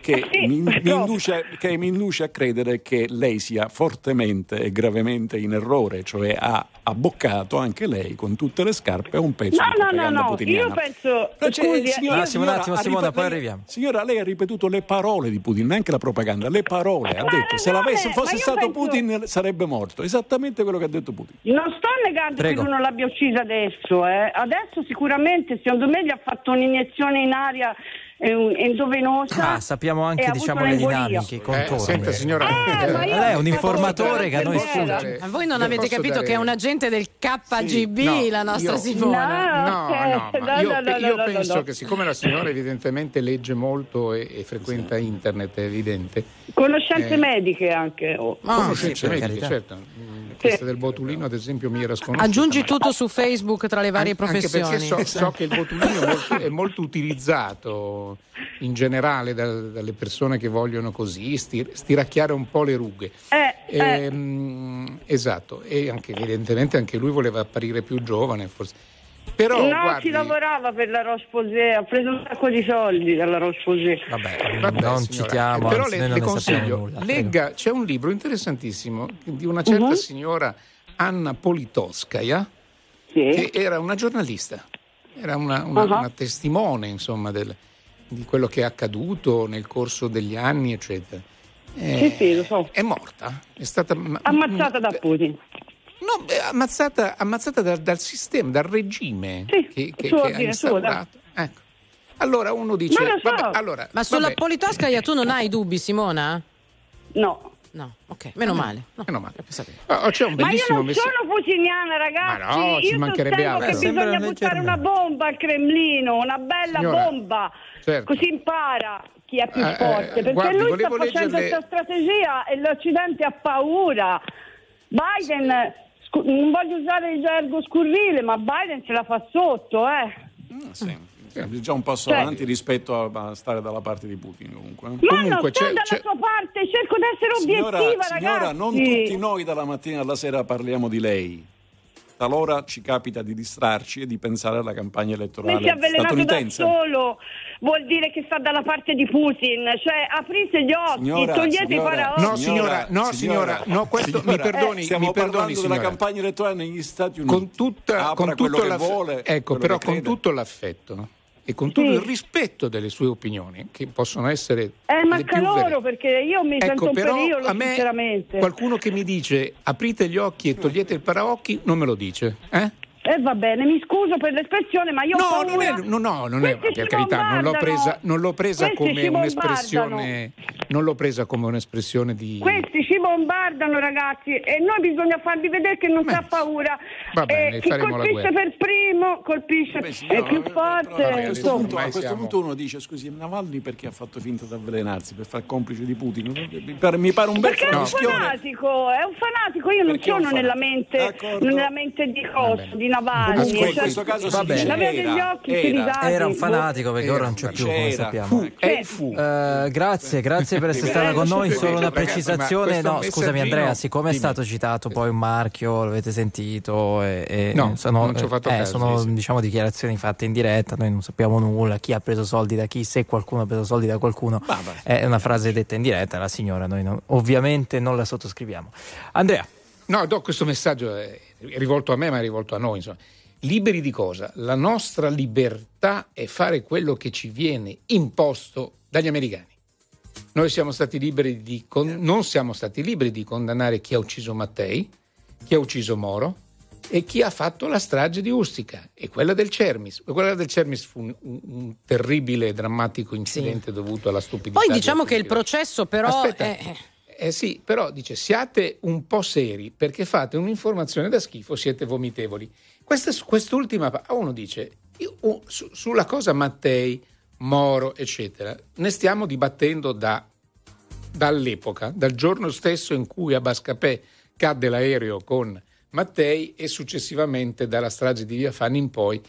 che mi, mi induce, che mi induce a credere che lei sia fortemente e gravemente in errore, cioè ha abboccato anche lei con tutte le scarpe a un pezzo no, di propaganda no, no, no. putiniana. Io penso, scusi, signora, io, signora, un attimo, Simona, poi arriviamo. Signora, lei ha ripetuto le parole di Putin, neanche la propaganda, le parole. Ha ma detto, se l'avesse fosse stato penso... Putin sarebbe morto. Esattamente quello che ha detto Putin. Non sto negando Prego. che lui non l'abbia uccisa adesso. Eh. Adesso sicuramente, secondo me, gli ha fatto un'iniezione in aria endovenosa. Ah, sappiamo anche diciamo le dinamiche contorno. Eh, signora, eh, lei è un informatore che a noi sfugge. Ma voi non avete capito dare... che è un agente del K G B sì, no, la nostra io... Simona? No, no, no, no, io, no, io no, penso no. che siccome la signora evidentemente legge molto e, e frequenta sì. internet, è evidente. Conoscenze eh, mediche anche. Oh. Conoscenze ah, sì, mediche, certo. Sì. Questa del botulino, ad esempio, mi era sconosciuta. Aggiungi ma... tutto su Facebook tra le varie An- professioni. Anche perché so, so che il botulino è molto, è molto utilizzato in generale da, dalle persone che vogliono così stir, stiracchiare un po' le rughe eh, e, eh. Mh, esatto e anche evidentemente anche lui voleva apparire più giovane forse però no guardi, ci lavorava per la Roche-Posay, ha preso un sacco di soldi dalla Roche-Posay vabbè, vabbè non signora. citiamo però le, le consiglio nulla, legga c'è un libro interessantissimo di una certa uh-huh. signora Anna Politkovskaja sì. che era una giornalista era una, una, uh-huh. una testimone insomma del di quello che è accaduto nel corso degli anni eccetera eh, sì, sì, lo so. È morta, è stata ma- ammazzata da Putin no, beh, ammazzata, ammazzata da, dal sistema, dal regime sì, che, che, suo, che ha instaurato ecco. Allora uno dice ma, so. vabbè, allora, ma sulla vabbè. Politkovskaja tu non hai dubbi Simona? no No, ok, meno ah, male. No. Meno male. Oh, c'è un bellissimo ma io non messa... sono putiniana, ragazzi. Ma no, ci io mancherebbe altro. Che bisogna buttare una bomba al Cremlino, una bella Signora, bomba, certo. così impara chi è più eh, forte. Eh, perché guardi, lui sta facendo leggerle... questa strategia e l'Occidente ha paura. Biden, sì. scu- non voglio usare il gergo scurrile, ma Biden ce la fa sotto, eh. Mm, sì. Già un passo cioè, avanti rispetto a stare dalla parte di Putin comunque. Ma comunque, non sto dalla c'è... sua parte, cerco di essere signora, obiettiva signora, ragazzi. Non tutti noi dalla mattina alla sera parliamo di lei. Talora ci capita di distrarci e di pensare alla campagna elettorale statunitense. Da solo vuol dire che sta dalla parte di Putin, cioè aprite gli occhi, signora, togliete signora, i paraocchi. No signora, no signora, no questo signora, mi perdoni, eh, stiamo mi perdoni, parlando signora. della campagna elettorale negli Stati Uniti. Con tutta Apra con tutto l'aff... vuole, ecco, però con tutto l'affetto e con tutto sì. il rispetto delle sue opinioni che possono essere eh ma caloro perché io mi ecco, sento un però periodo a me sinceramente qualcuno che mi dice aprite gli occhi e togliete il paraocchi non me lo dice eh? Eh va bene mi scuso per l'espressione ma io no, ho paura non è, no no non questi è per carità non l'ho presa non l'ho presa come un'espressione non l'ho presa come un'espressione di questi ci bombardano ragazzi e noi bisogna farvi vedere che non si ha paura va bene, eh, chi colpisce per primo colpisce Beh, signora, è più forte però, però, però, a, punto, a questo siamo... punto uno dice scusi Navalny perché ha fatto finta di avvelenarsi per far complice di Putin mi pare, mi pare un bel perché fraschione. È un fanatico è un fanatico io perché non sono nella mente D'accordo. nella mente di Costa di Navalny cioè, in questo caso va bene era, era, era un fanatico perché era, ora non c'è più come sappiamo fu, ecco. fu. Uh, grazie grazie per essere stata con noi solo una precisazione no scusami Andrea siccome è stato citato poi un marchio l'avete sentito e, e no, sono, non ci ho fatto eh, caso, sono sì, sì. diciamo dichiarazioni fatte in diretta noi non sappiamo nulla chi ha preso soldi da chi se qualcuno ha preso soldi da qualcuno bah, bah, è una frase detta in diretta la signora noi non, ovviamente non la sottoscriviamo Andrea no do questo messaggio è rivolto a me ma è rivolto a noi insomma. Liberi di cosa la nostra libertà è fare quello che ci viene imposto dagli americani Noi siamo stati liberi di con- non siamo stati liberi di condannare chi ha ucciso Mattei, chi ha ucciso Moro e chi ha fatto la strage di Ustica e quella del Cermis. Quella del Cermis fu un, un terribile e drammatico incidente, sì, dovuto alla stupidità. Poi diciamo che il processo però... Aspetta, è... eh sì, però dice siate un po' seri perché fate un'informazione da schifo, siete vomitevoli. Questa, quest'ultima... Uno dice, io, su, sulla cosa Mattei, Moro, eccetera, ne stiamo dibattendo da, dall'epoca, dal giorno stesso in cui a Bascapè cadde l'aereo con Mattei e successivamente dalla strage di Via Fani in poi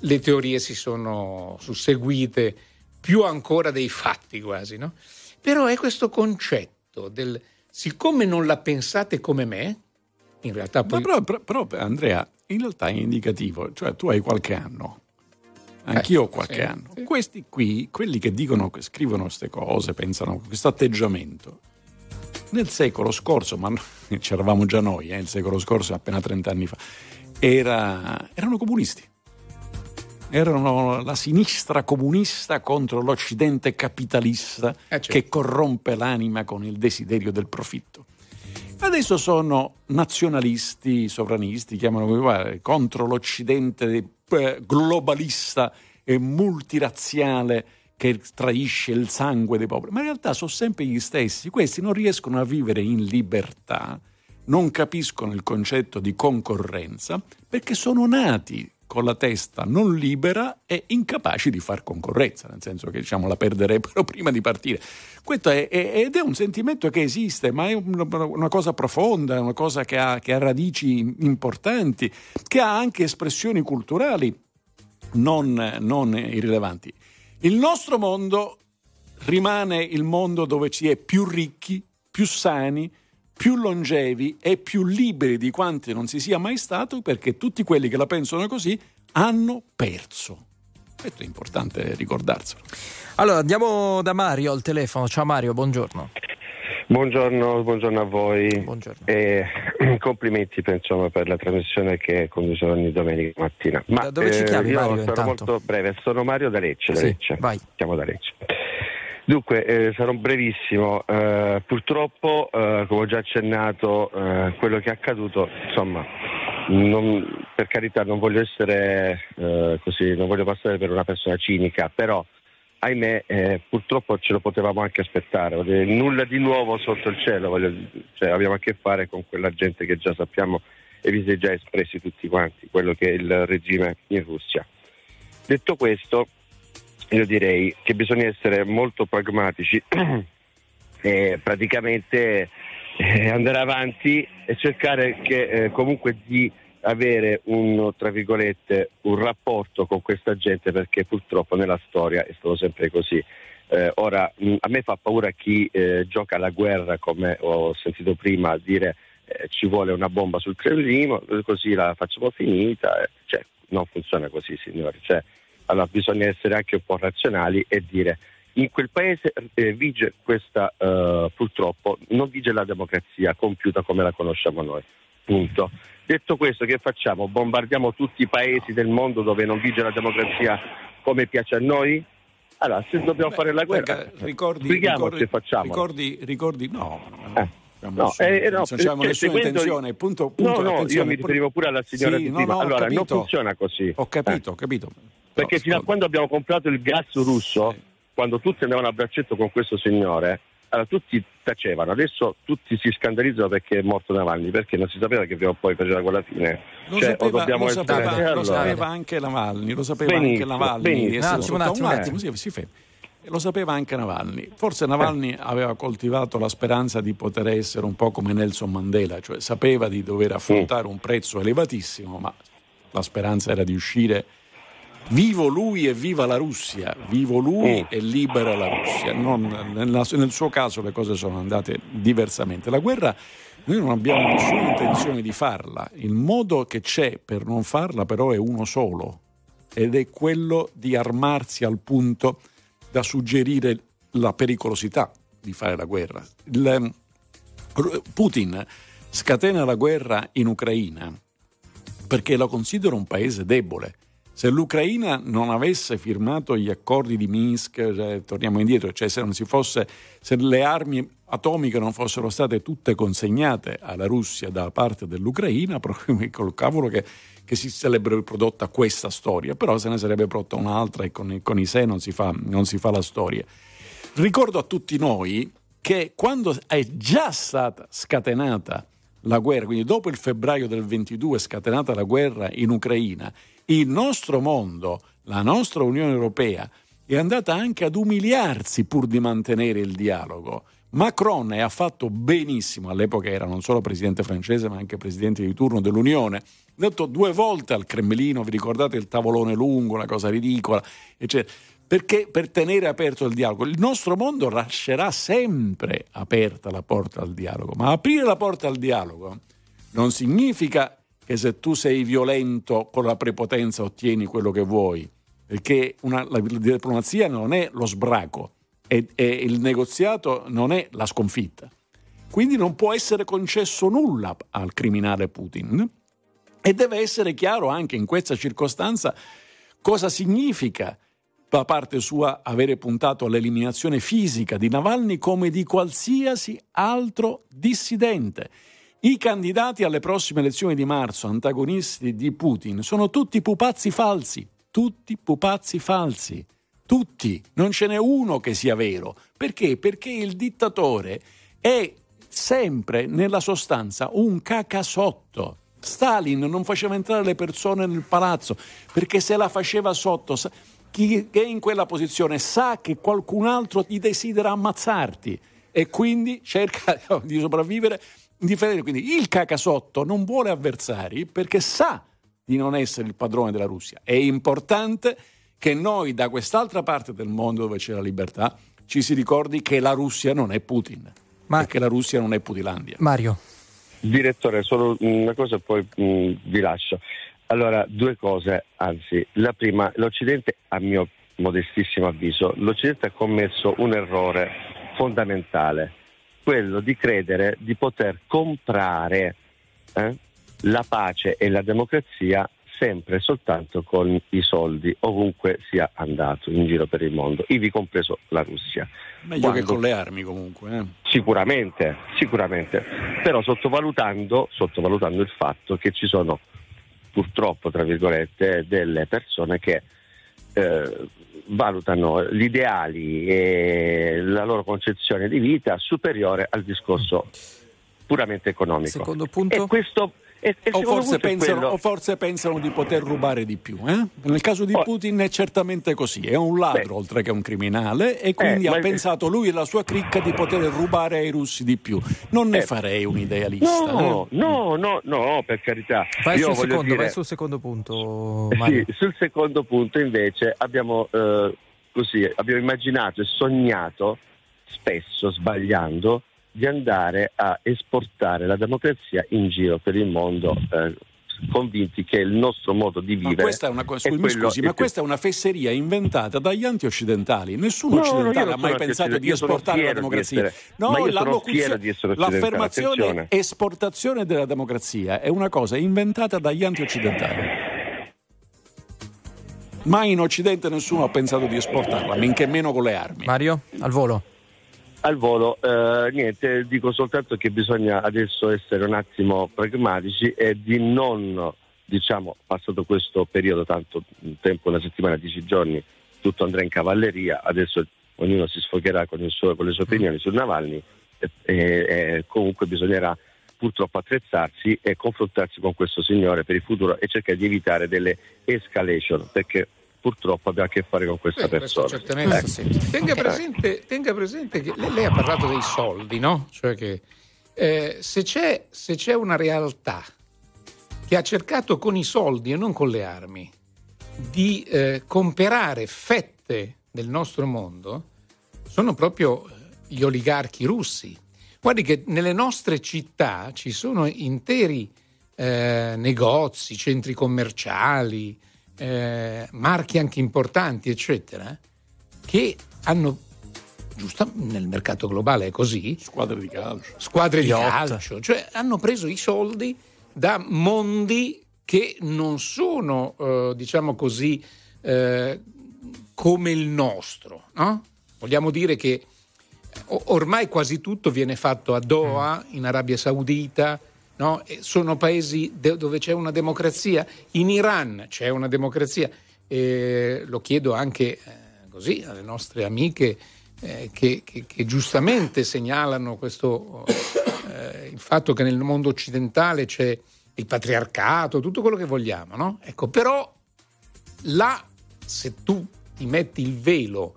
le teorie si sono susseguite più ancora dei fatti quasi, no? Però è questo concetto del siccome non la pensate come me, in realtà poi... Però, però, però Andrea, in realtà è indicativo, cioè tu hai qualche anno, anch'io ho qualche eh, sì, anno, sì. Questi qui, quelli che dicono, che scrivono queste cose, pensano questo atteggiamento nel secolo scorso, ma c'eravamo già noi, eh, il secolo scorso appena trenta anni fa, era, erano comunisti, erano la sinistra comunista contro l'occidente capitalista, eh, certo, che corrompe l'anima con il desiderio del profitto. Adesso sono nazionalisti, sovranisti, chiamano come pare, contro l'occidente globalista e multirazziale che tradisce il sangue dei popoli, ma in realtà sono sempre gli stessi. Questi non riescono a vivere in libertà, non capiscono il concetto di concorrenza perché sono nati con la testa non libera e incapaci di far concorrenza, nel senso che diciamo la perderebbero prima di partire. Questo è, è ed è un sentimento che esiste, ma è un, una cosa profonda, una cosa che ha, che ha radici importanti, che ha anche espressioni culturali non, non irrilevanti. Il nostro mondo rimane il mondo dove ci è più ricchi, più sani, più longevi e più liberi di quanti non si sia mai stato, perché tutti quelli che la pensano così hanno perso. Questo è importante ricordarselo. Allora andiamo da Mario al telefono. Ciao Mario, buongiorno. Buongiorno, buongiorno a voi. Buongiorno. E complimenti penso, per la trasmissione che conducevo ogni domenica mattina. Ma da dove eh, ci chiami Mario? Io sarò intanto molto breve, sono Mario da Lecce, da sì, Lecce. Vai. Siamo da Lecce. Dunque, eh, sarò brevissimo. Uh, purtroppo, uh, come ho già accennato, uh, quello che è accaduto, insomma, non, per carità, non voglio essere uh, così, non voglio passare per una persona cinica, però, ahimè, eh, purtroppo ce lo potevamo anche aspettare. Nulla di nuovo sotto il cielo, voglio, cioè, abbiamo a che fare con quella gente che già sappiamo e vi siete già espressi tutti quanti, quello che è il regime in Russia. Detto questo, io direi che bisogna essere molto pragmatici e praticamente andare avanti e cercare che eh, comunque di avere un, tra virgolette, un rapporto con questa gente, perché purtroppo nella storia è stato sempre così. Eh, ora mh, a me fa paura chi eh, gioca alla guerra, come ho sentito prima dire eh, ci vuole una bomba sul Cremlino così la facciamo finita, eh, cioè non funziona così, signori, cioè allora bisogna essere anche un po' razionali e dire in quel paese eh, vige questa eh, purtroppo non vige la democrazia compiuta come la conosciamo noi, punto. Detto questo, che facciamo? Bombardiamo tutti i paesi del mondo dove non vige la democrazia come piace a noi? Allora, se dobbiamo Beh, fare la guerra, ricordi, ricordi, e facciamo. Ricordi, ricordi, no, no. Eh. No, eh, no, non abbiamo nessuna intenzione, punto, punto, no, no, io mi riferivo pure alla signora, sì, di no, prima. No, allora capito, non funziona così. Ho capito, eh. ho capito. Perché no, fino a quando abbiamo comprato il gas russo, sì, quando tutti andavano a braccetto con questo signore, allora tutti tacevano. Adesso tutti si scandalizzano perché è morto Navalny, perché non si sapeva che prima o poi faceva quella fine. Lo cioè, sapeva, lo essere... sapeva, eh, allora. lo sapeva anche Navalny, lo sapeva benissimo, anche Navalny. No, un attimo, un attimo, eh. si ferma. Lo sapeva anche Navalny. Forse Navalny aveva coltivato la speranza di poter essere un po' come Nelson Mandela, cioè sapeva di dover affrontare un prezzo elevatissimo, ma la speranza era di uscire vivo lui e viva la Russia, vivo lui e libera la Russia. Non, nel suo caso le cose sono andate diversamente. La guerra noi non abbiamo nessuna intenzione di farla, il modo che c'è per non farla però è uno solo, ed è quello di armarsi al punto da suggerire la pericolosità di fare la guerra. Il, Putin scatena la guerra in Ucraina perché la considera un paese debole, Se l'Ucraina non avesse firmato gli accordi di Minsk, cioè, torniamo indietro, cioè se non si fosse, se le armi atomiche non fossero state tutte consegnate alla Russia da parte dell'Ucraina, proprio col cavolo che, che si sarebbe prodotta questa storia, però se ne sarebbe prodotta un'altra e con, con i sé non si fa, non si fa la storia. Ricordo a tutti noi che quando è già stata scatenata la guerra, quindi dopo il febbraio del ventidue scatenata la guerra in Ucraina, il nostro mondo, la nostra Unione Europea è andata anche ad umiliarsi pur di mantenere il dialogo. Macron ha fatto benissimo, all'epoca era non solo presidente francese ma anche presidente di turno dell'Unione, ha detto due volte al Cremlino, vi ricordate il tavolone lungo, la cosa ridicola, eccetera, perché per tenere aperto il dialogo. Il nostro mondo lascerà sempre aperta la porta al dialogo, ma aprire la porta al dialogo non significa che se tu sei violento con la prepotenza ottieni quello che vuoi, perché una, la, la diplomazia non è lo sbraco e, e il negoziato non è la sconfitta. Quindi non può essere concesso nulla al criminale Putin e deve essere chiaro anche in questa circostanza cosa significa da parte sua avere puntato all'eliminazione fisica di Navalny come di qualsiasi altro dissidente. I candidati alle prossime elezioni di marzo, antagonisti di Putin, sono tutti pupazzi falsi, tutti pupazzi falsi, tutti, non ce n'è uno che sia vero. Perché? Perché il dittatore è sempre, nella sostanza, un cacasotto. Stalin non faceva entrare le persone nel palazzo, perché se la faceva sotto, chi è in quella posizione sa che qualcun altro ti desidera ammazzarti e quindi cerca di sopravvivere. Quindi il cacasotto non vuole avversari perché sa di non essere il padrone della Russia. È importante che noi da quest'altra parte del mondo dove c'è la libertà ci si ricordi che la Russia non è Putin, ma che la Russia non è Putilandia. Mario. Direttore, solo una cosa e poi mh, vi lascio. Allora, due cose, anzi, la prima, l'Occidente, a mio modestissimo avviso, l'Occidente ha commesso un errore fondamentale, quello di credere di poter comprare eh, la pace e la democrazia sempre e soltanto con i soldi, ovunque sia andato in giro per il mondo, ivi compreso la Russia. Meglio Quando... che con le armi comunque. Eh. Sicuramente, sicuramente, però sottovalutando, sottovalutando il fatto che ci sono purtroppo, tra virgolette, delle persone che eh, valutano gli ideali e la loro concezione di vita superiore al discorso puramente economico. Secondo punto? E questo, e, e o, forse pensano, quello... o forse pensano di poter rubare di più. Eh? Nel caso di Putin è certamente così, è un ladro Beh. oltre che un criminale e quindi eh, ha ma... pensato lui e la sua cricca di poter rubare ai russi di più. Non ne eh. farei un idealista. No, eh? no, no, no, per carità. Vai, Io sul, secondo, dire... vai sul secondo punto, Mario. Sì, sul secondo punto invece abbiamo... Eh, Così, abbiamo immaginato e sognato, spesso sbagliando, di andare a esportare la democrazia in giro per il mondo, eh, convinti che il nostro modo di vivere. Ma questa è una, scusi, è quello, scusi, ma questa è una fesseria inventata dagli antioccidentali. Nessuno no, occidentale ha mai pensato di esportare la democrazia. Di essere, no, ma io la sono fiero di essere l'affermazione attenzione. Esportazione della democrazia è una cosa inventata dagli antioccidentali. Mai in Occidente nessuno ha pensato di esportarla, minché meno con le armi. Mario, al volo. Al volo, eh, niente, dico soltanto che bisogna adesso essere un attimo pragmatici e di non, diciamo, passato questo periodo, tanto tempo, una settimana, dieci giorni, tutto andrà in cavalleria, adesso ognuno si sfogherà con, il suo, con le sue opinioni su Navalny e, e, e comunque bisognerà purtroppo attrezzarsi e confrontarsi con questo signore per il futuro e cercare di evitare delle escalation, perché purtroppo abbiamo a che fare con questa Beh, persona. Certamente. Eh. Sì. Tenga presente, tenga presente che lei, lei ha parlato dei soldi, no? Cioè che eh, se c'è, se c'è una realtà che ha cercato con i soldi e non con le armi di eh, comprare fette del nostro mondo, sono proprio gli oligarchi russi. Guardi che nelle nostre città ci sono interi eh, negozi, centri commerciali, eh, marchi anche importanti, eccetera, che hanno, giusto, nel mercato globale è così, squadre di calcio, squadre di calcio, cioè hanno preso i soldi da mondi che non sono, eh, diciamo così, eh, come il nostro, no? Vogliamo dire che ormai quasi tutto viene fatto a Doha, in Arabia Saudita, no? E sono paesi de- dove c'è una democrazia. In Iran c'è una democrazia. E lo chiedo anche eh, così alle nostre amiche eh, che, che, che giustamente segnalano questo, eh, il fatto che nel mondo occidentale c'è il patriarcato, tutto quello che vogliamo, no? Ecco, però là, se tu ti metti il velo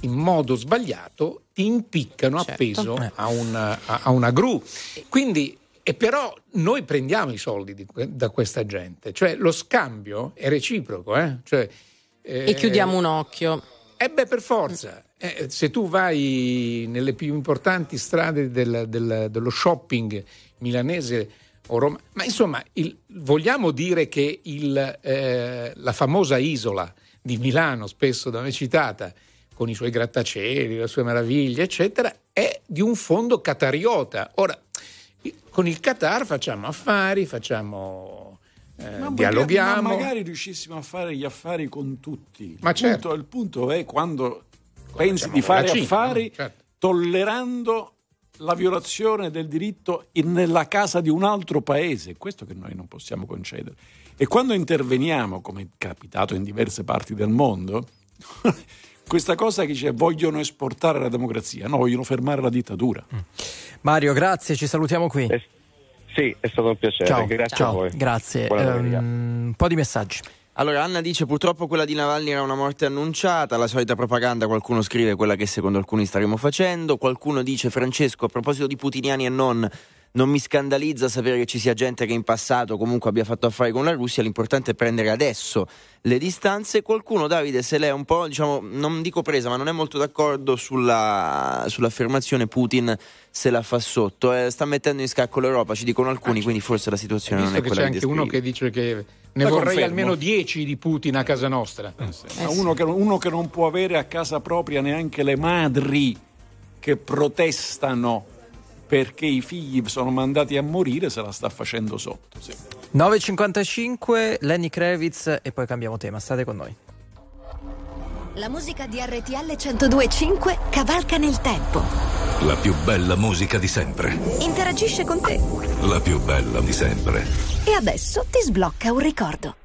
in modo sbagliato, ti impiccano, certo, appeso a una, a una gru. Quindi, e però noi prendiamo i soldi di, da questa gente, cioè lo scambio è reciproco, eh? Cioè, eh, e chiudiamo un occhio. Eh beh, per forza, eh, se tu vai nelle più importanti strade del, del, dello shopping milanese o Roma, ma insomma, il, vogliamo dire che il, eh, la famosa isola di Milano, spesso da me citata, con i suoi grattacieli, le sue meraviglie, eccetera, è di un fondo qatariota. Ora, con il Qatar facciamo affari, facciamo eh, ma dialoghiamo. Magari, ma magari riuscissimo a fare gli affari con tutti. Ma il, certo. punto, il punto è quando, quando pensi di fare Cina, affari, no? Certo. Tollerando la violazione del diritto in, nella casa di un altro paese. Questo che noi non possiamo concedere. E quando interveniamo, come è capitato in diverse parti del mondo, questa cosa che dice vogliono esportare la democrazia, no, vogliono fermare la dittatura. Mario, grazie, ci salutiamo qui. Eh, sì, è stato un piacere. Ciao, grazie ciao, a voi. Grazie. Um, un po' di messaggi. Allora, Anna dice: purtroppo quella di Navalny era una morte annunciata, la solita propaganda, qualcuno scrive quella che secondo alcuni staremo facendo, qualcuno dice: Francesco, a proposito di putiniani e non, non mi scandalizza sapere che ci sia gente che in passato comunque abbia fatto affari con la Russia, l'importante è prendere adesso le distanze. Qualcuno, Davide, se l'è un po', diciamo, non dico presa, ma non è molto d'accordo sulla, sull'affermazione Putin se la fa sotto, eh, sta mettendo in scacco l'Europa, ci dicono alcuni, quindi forse la situazione non è quella che descrivi. C'è anche uno che dice che ne la vorrei confermo. Almeno dieci di Putin a casa nostra. Eh sì. Eh sì. Uno, che, uno che non può avere a casa propria neanche le madri che protestano perché i figli sono mandati a morire, se la sta facendo sotto. Sì. nove e cinquantacinque, Lenny Kravitz, e poi cambiamo tema, state con noi. La musica di R T L centodue e cinque cavalca nel tempo. La più bella musica di sempre. Interagisce con te. La più bella di sempre. E adesso ti sblocca un ricordo.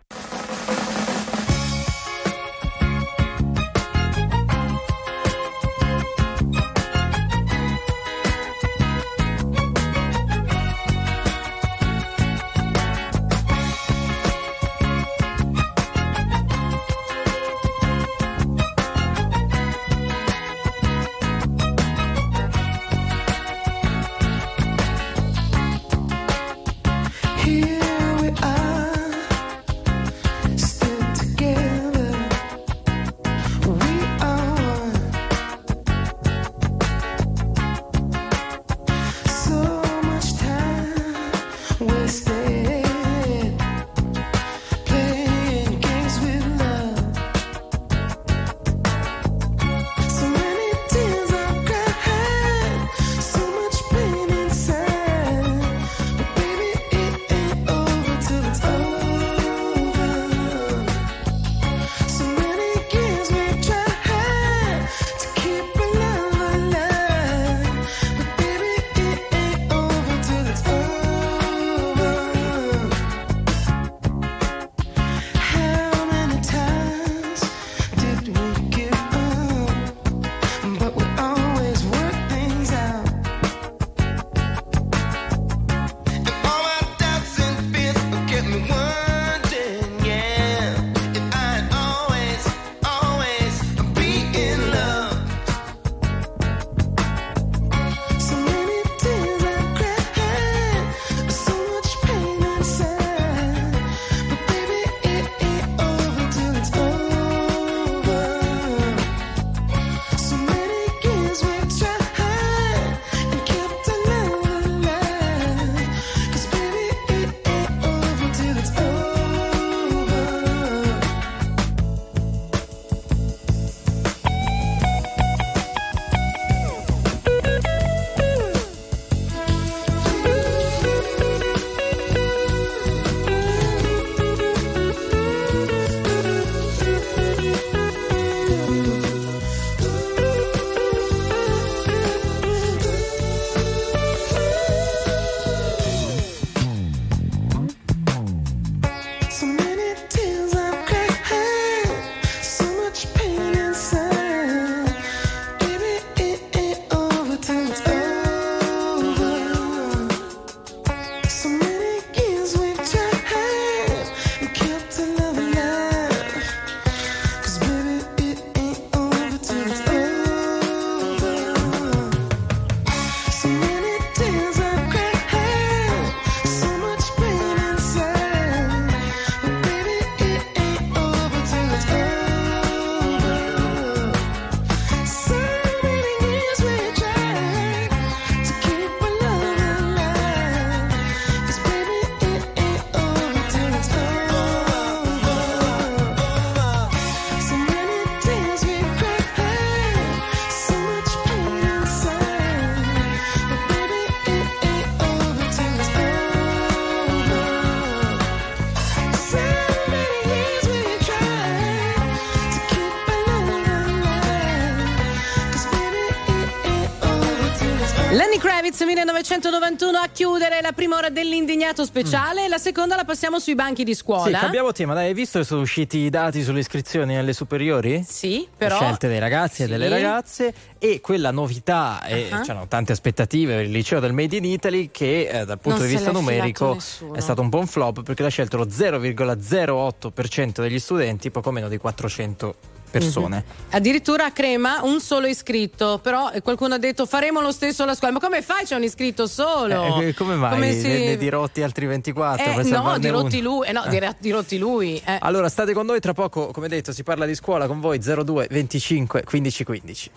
Lenny Kravitz millenovecentonovantuno a chiudere la prima ora dell'Indignato speciale, mm. la seconda la passiamo sui banchi di scuola. Sì, cambiamo tema. Dai, hai visto che sono usciti i dati sulle iscrizioni alle superiori? Sì, però le scelte dei ragazzi sì. e delle ragazze, e quella novità, uh-huh. eh, c'erano tante aspettative per il liceo del Made in Italy che eh, dal punto non di vista numerico è stato un po' un flop, perché l'ha scelto lo zero virgola zero otto per cento degli studenti, poco meno di quattrocento persone. Mm-hmm. Addirittura a Crema un solo iscritto, però qualcuno ha detto faremo lo stesso alla scuola. Ma come fai, c'è un iscritto solo? Eh, come mai? Come si... ne, ne dirotti altri ventiquattro? Eh, no, dirotti lui. Eh, no, eh. dirotti lui. Eh. Allora state con noi, tra poco, come detto, si parla di scuola con voi zero due venticinque quindici quindici.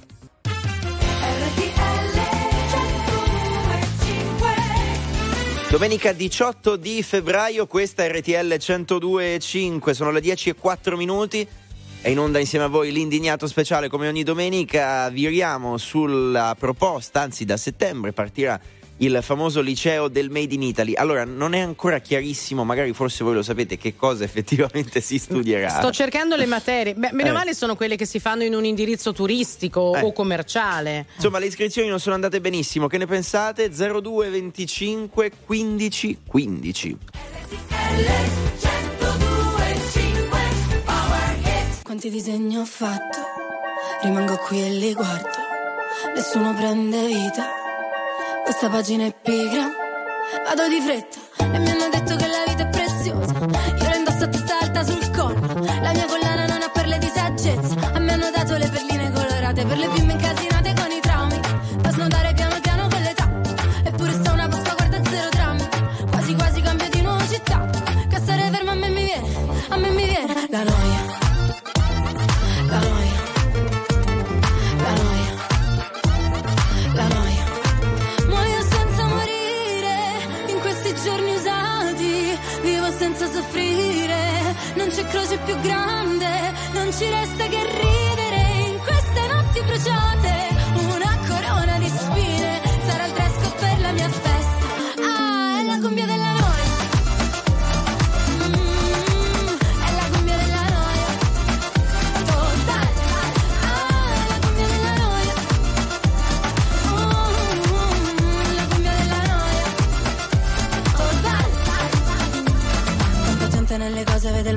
Domenica diciotto di febbraio, questa è R T L centodue e cinque, sono le dieci e quattro minuti. È in onda insieme a voi l'Indignato speciale, come ogni domenica viriamo sulla proposta, anzi da settembre partirà il famoso liceo del Made in Italy. Allora, non è ancora chiarissimo, magari forse voi lo sapete, che cosa effettivamente si studierà. Sto cercando le materie. Beh, meno eh. male sono quelle che si fanno in un indirizzo turistico eh. o commerciale. Insomma, le iscrizioni non sono andate benissimo. Che ne pensate? zero due venticinque quindici quindici. Quanti disegni ho fatto, rimango qui e li guardo, nessuno prende vita, questa pagina è pigra, vado di fretta e mi hanno detto che la vita è preziosa, io la indosso a testa alta sul collo, la mia collana non ha perle di saggezza, a me hanno dato le perline colorate per le bimbe incasinate con i traumi, da snodare piano piano con l'età, eppure sta una Pasqua guarda zero drammi, quasi quasi cambio di nuovo città, cazzare fermo a me mi viene, a me mi viene la noia. La noia, la noia, la noia. Muoio senza morire, in questi giorni usati, vivo senza soffrire, non c'è croce più grande, non ci resta che ridere, in queste notti bruciate, una corona di spine, sarà il fresco per la mia festa, ah, è la cumbia della noia. Nelle cose vede il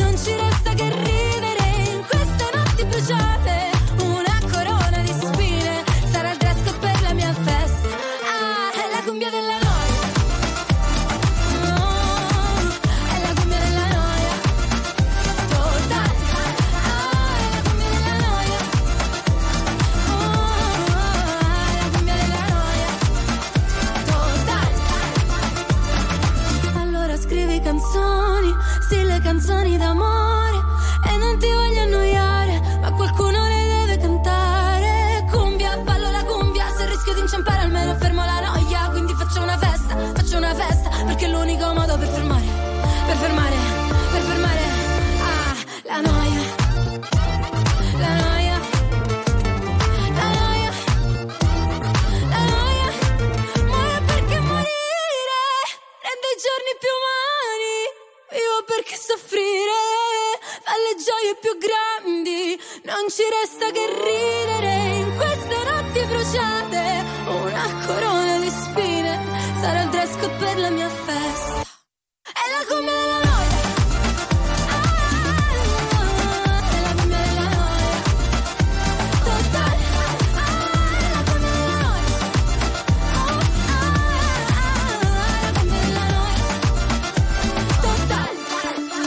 non ci resta che ridere, in queste notti bruciate, canzoni d'amore, e non ti voglio annoiare, ma qualcuno le deve cantare. Cumbia, ballo la cumbia, se rischio di inciampare almeno fermo la noia, quindi faccio una festa, faccio una festa, perché è l'unico modo per fermare, per fermare, per fermare, ah, la noia, la noia, la noia, la noia. Muore perché morire, e dei giorni più umani, vivo perché soffrire, fa le gioie più grandi, non ci resta che ridere, in queste notti bruciate, una corona di spine, sarà il dress code per la mia festa, è la cumbia della noia.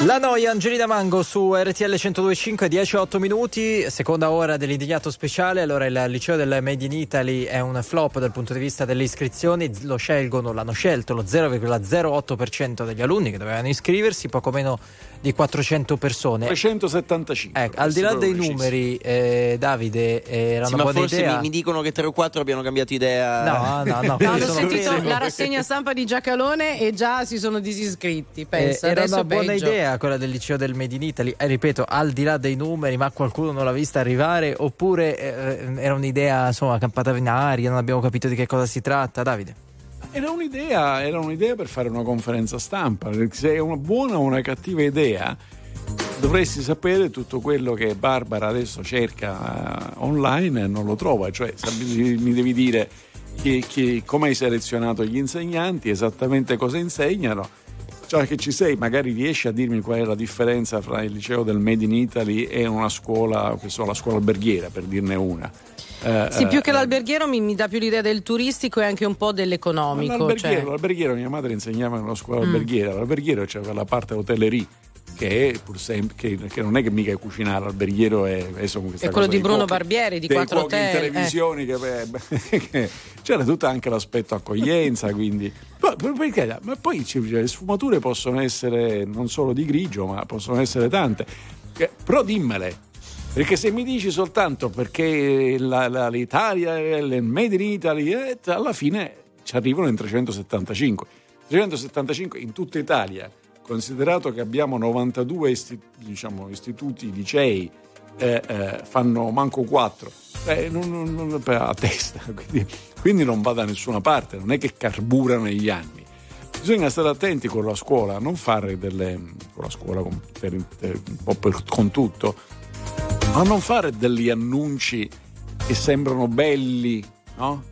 La noia, Angelina Mango su R T L centodue e cinque, dieci e otto minuti, seconda ora dell'Indignato speciale. Allora, il liceo del Made in Italy è un flop dal punto di vista delle iscrizioni, lo scelgono, l'hanno scelto lo zero virgola zero otto per cento degli alunni che dovevano iscriversi, poco meno di quattrocento persone. trecentosettantacinque. Ecco, al di là dei precisi. numeri, eh, Davide, eh, era sì, una ma buona forse idea. Mi, mi dicono che tre o quattro abbiano cambiato idea. No, no, no. no hanno sentito la rassegna stampa di Giacalone e già si sono disiscritti. Pensa, eh, era una buona peggio. idea quella del liceo del Made in Italy. Eh, ripeto, al di là dei numeri, ma qualcuno non l'ha vista arrivare? Oppure eh, era un'idea insomma campata in aria, non abbiamo capito di che cosa si tratta, Davide? Era un'idea, era un'idea per fare una conferenza stampa. Se è una buona o una cattiva idea, dovresti sapere tutto quello che Barbara adesso cerca online e non lo trova. Cioè, mi devi dire che, che, come hai selezionato gli insegnanti, esattamente cosa insegnano. Cioè, che ci sei, magari riesci a dirmi qual è la differenza tra il liceo del Made in Italy e una scuola, che so, la scuola alberghiera, per dirne una. Eh, sì, più che eh, l'alberghiero mi, mi dà più l'idea del turistico e anche un po' dell'economico. L'alberghiero, cioè... l'alberghiero mia madre insegnava nella scuola mm. alberghiera. L'alberghiero c'è cioè la parte hotellerie, che è pur sempre che, che non è che mica è cucinare. L'alberghiero è, è, è quello cosa, di Bruno cuochi, Barbieri, di quattro hotel in televisione, eh. che, che c'era tutto anche l'aspetto accoglienza. Quindi ma, perché, ma poi le sfumature possono essere non solo di grigio, ma possono essere tante, eh, però dimmele. Perché se mi dici soltanto perché la, la, l'Italia è il Made in Italy, eh, alla fine ci arrivano in trecentosettantacinque. trecentosettantacinque in tutta Italia, considerato che abbiamo novantadue isti, diciamo, istituti, licei, eh, eh, fanno manco quattro, eh, non, non, non, a testa, quindi, quindi non va da nessuna parte, non è che carbura negli anni. Bisogna stare attenti con la scuola, non fare delle... con la scuola, con, per, per, un po' per, con tutto, ma non fare degli annunci che sembrano belli, no?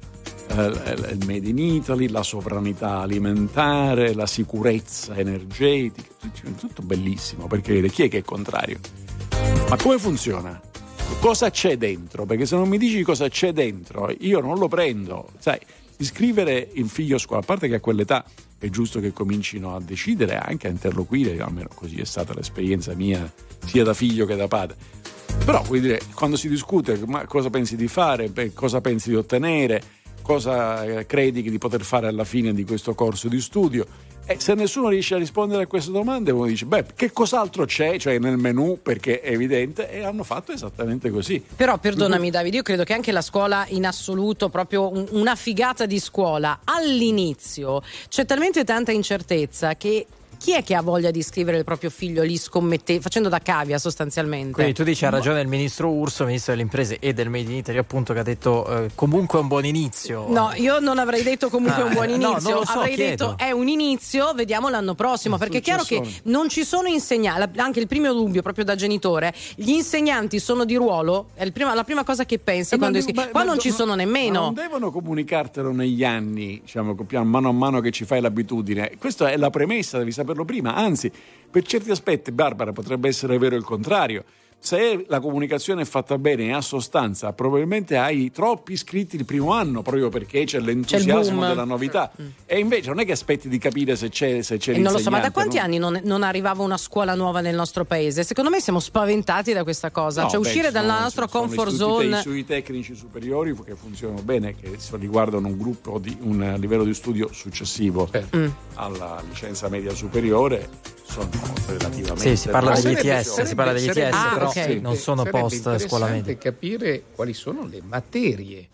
Il Made in Italy, la sovranità alimentare, la sicurezza energetica, tutto bellissimo, perché chi è che è contrario? Ma come funziona? Cosa c'è dentro? Perché se non mi dici cosa c'è dentro, io non lo prendo. Sai, iscrivere il figlio a scuola, a parte che a quell'età è giusto che comincino a decidere, anche a interloquire, almeno così è stata l'esperienza mia, sia da figlio che da padre. Però vuol dire, quando si discute, ma cosa pensi di fare, cosa pensi di ottenere, cosa credi di poter fare alla fine di questo corso di studio, e se nessuno riesce a rispondere a queste domande, uno dice, beh, che cos'altro c'è, cioè nel menù, perché è evidente, e hanno fatto esattamente così. Però perdonami Davide, io credo che anche la scuola in assoluto, proprio una figata di scuola, all'inizio c'è talmente tanta incertezza che chi è che ha voglia di iscrivere il proprio figlio lì, scommette, facendo da cavia sostanzialmente? Quindi tu dici, ha ragione il ministro Urso, ministro delle imprese e del Made in Italy, appunto, che ha detto eh, comunque è un buon inizio. No, io non avrei detto comunque ah, un buon inizio, no, non lo so, avrei chiedo. detto è un inizio, vediamo l'anno prossimo, non perché è chiaro che non ci sono insegnanti. Anche il primo dubbio proprio da genitore, gli insegnanti sono di ruolo, è il prima, la prima cosa che pensi eh, quando ma, ma, qua ma, non ma, ci sono nemmeno. Non devono comunicartelo negli anni, diciamo, mano a mano che ci fai l'abitudine. Questa è la premessa, devi sapere per lo prima, anzi, per certi aspetti, Barbara, potrebbe essere vero il contrario. Se la comunicazione è fatta bene e ha sostanza, probabilmente hai troppi iscritti il primo anno, proprio perché c'è l'entusiasmo c'è della novità. Mm. E invece non è che aspetti di capire se c'è, se c'è e non lo so, ma da quanti non... anni non, non arrivava una scuola nuova nel nostro paese? Secondo me siamo spaventati da questa cosa. No, cioè beh, uscire dalla nostra comfort zone. Sui tecnici superiori che funzionano bene, che riguardano un gruppo di un livello di studio successivo mm. alla licenza media superiore. Sono relativamente sì, si parla degli E T S, si parla degli E T S, ah, però okay. non sono post scuola media. È capire quali sono le materie.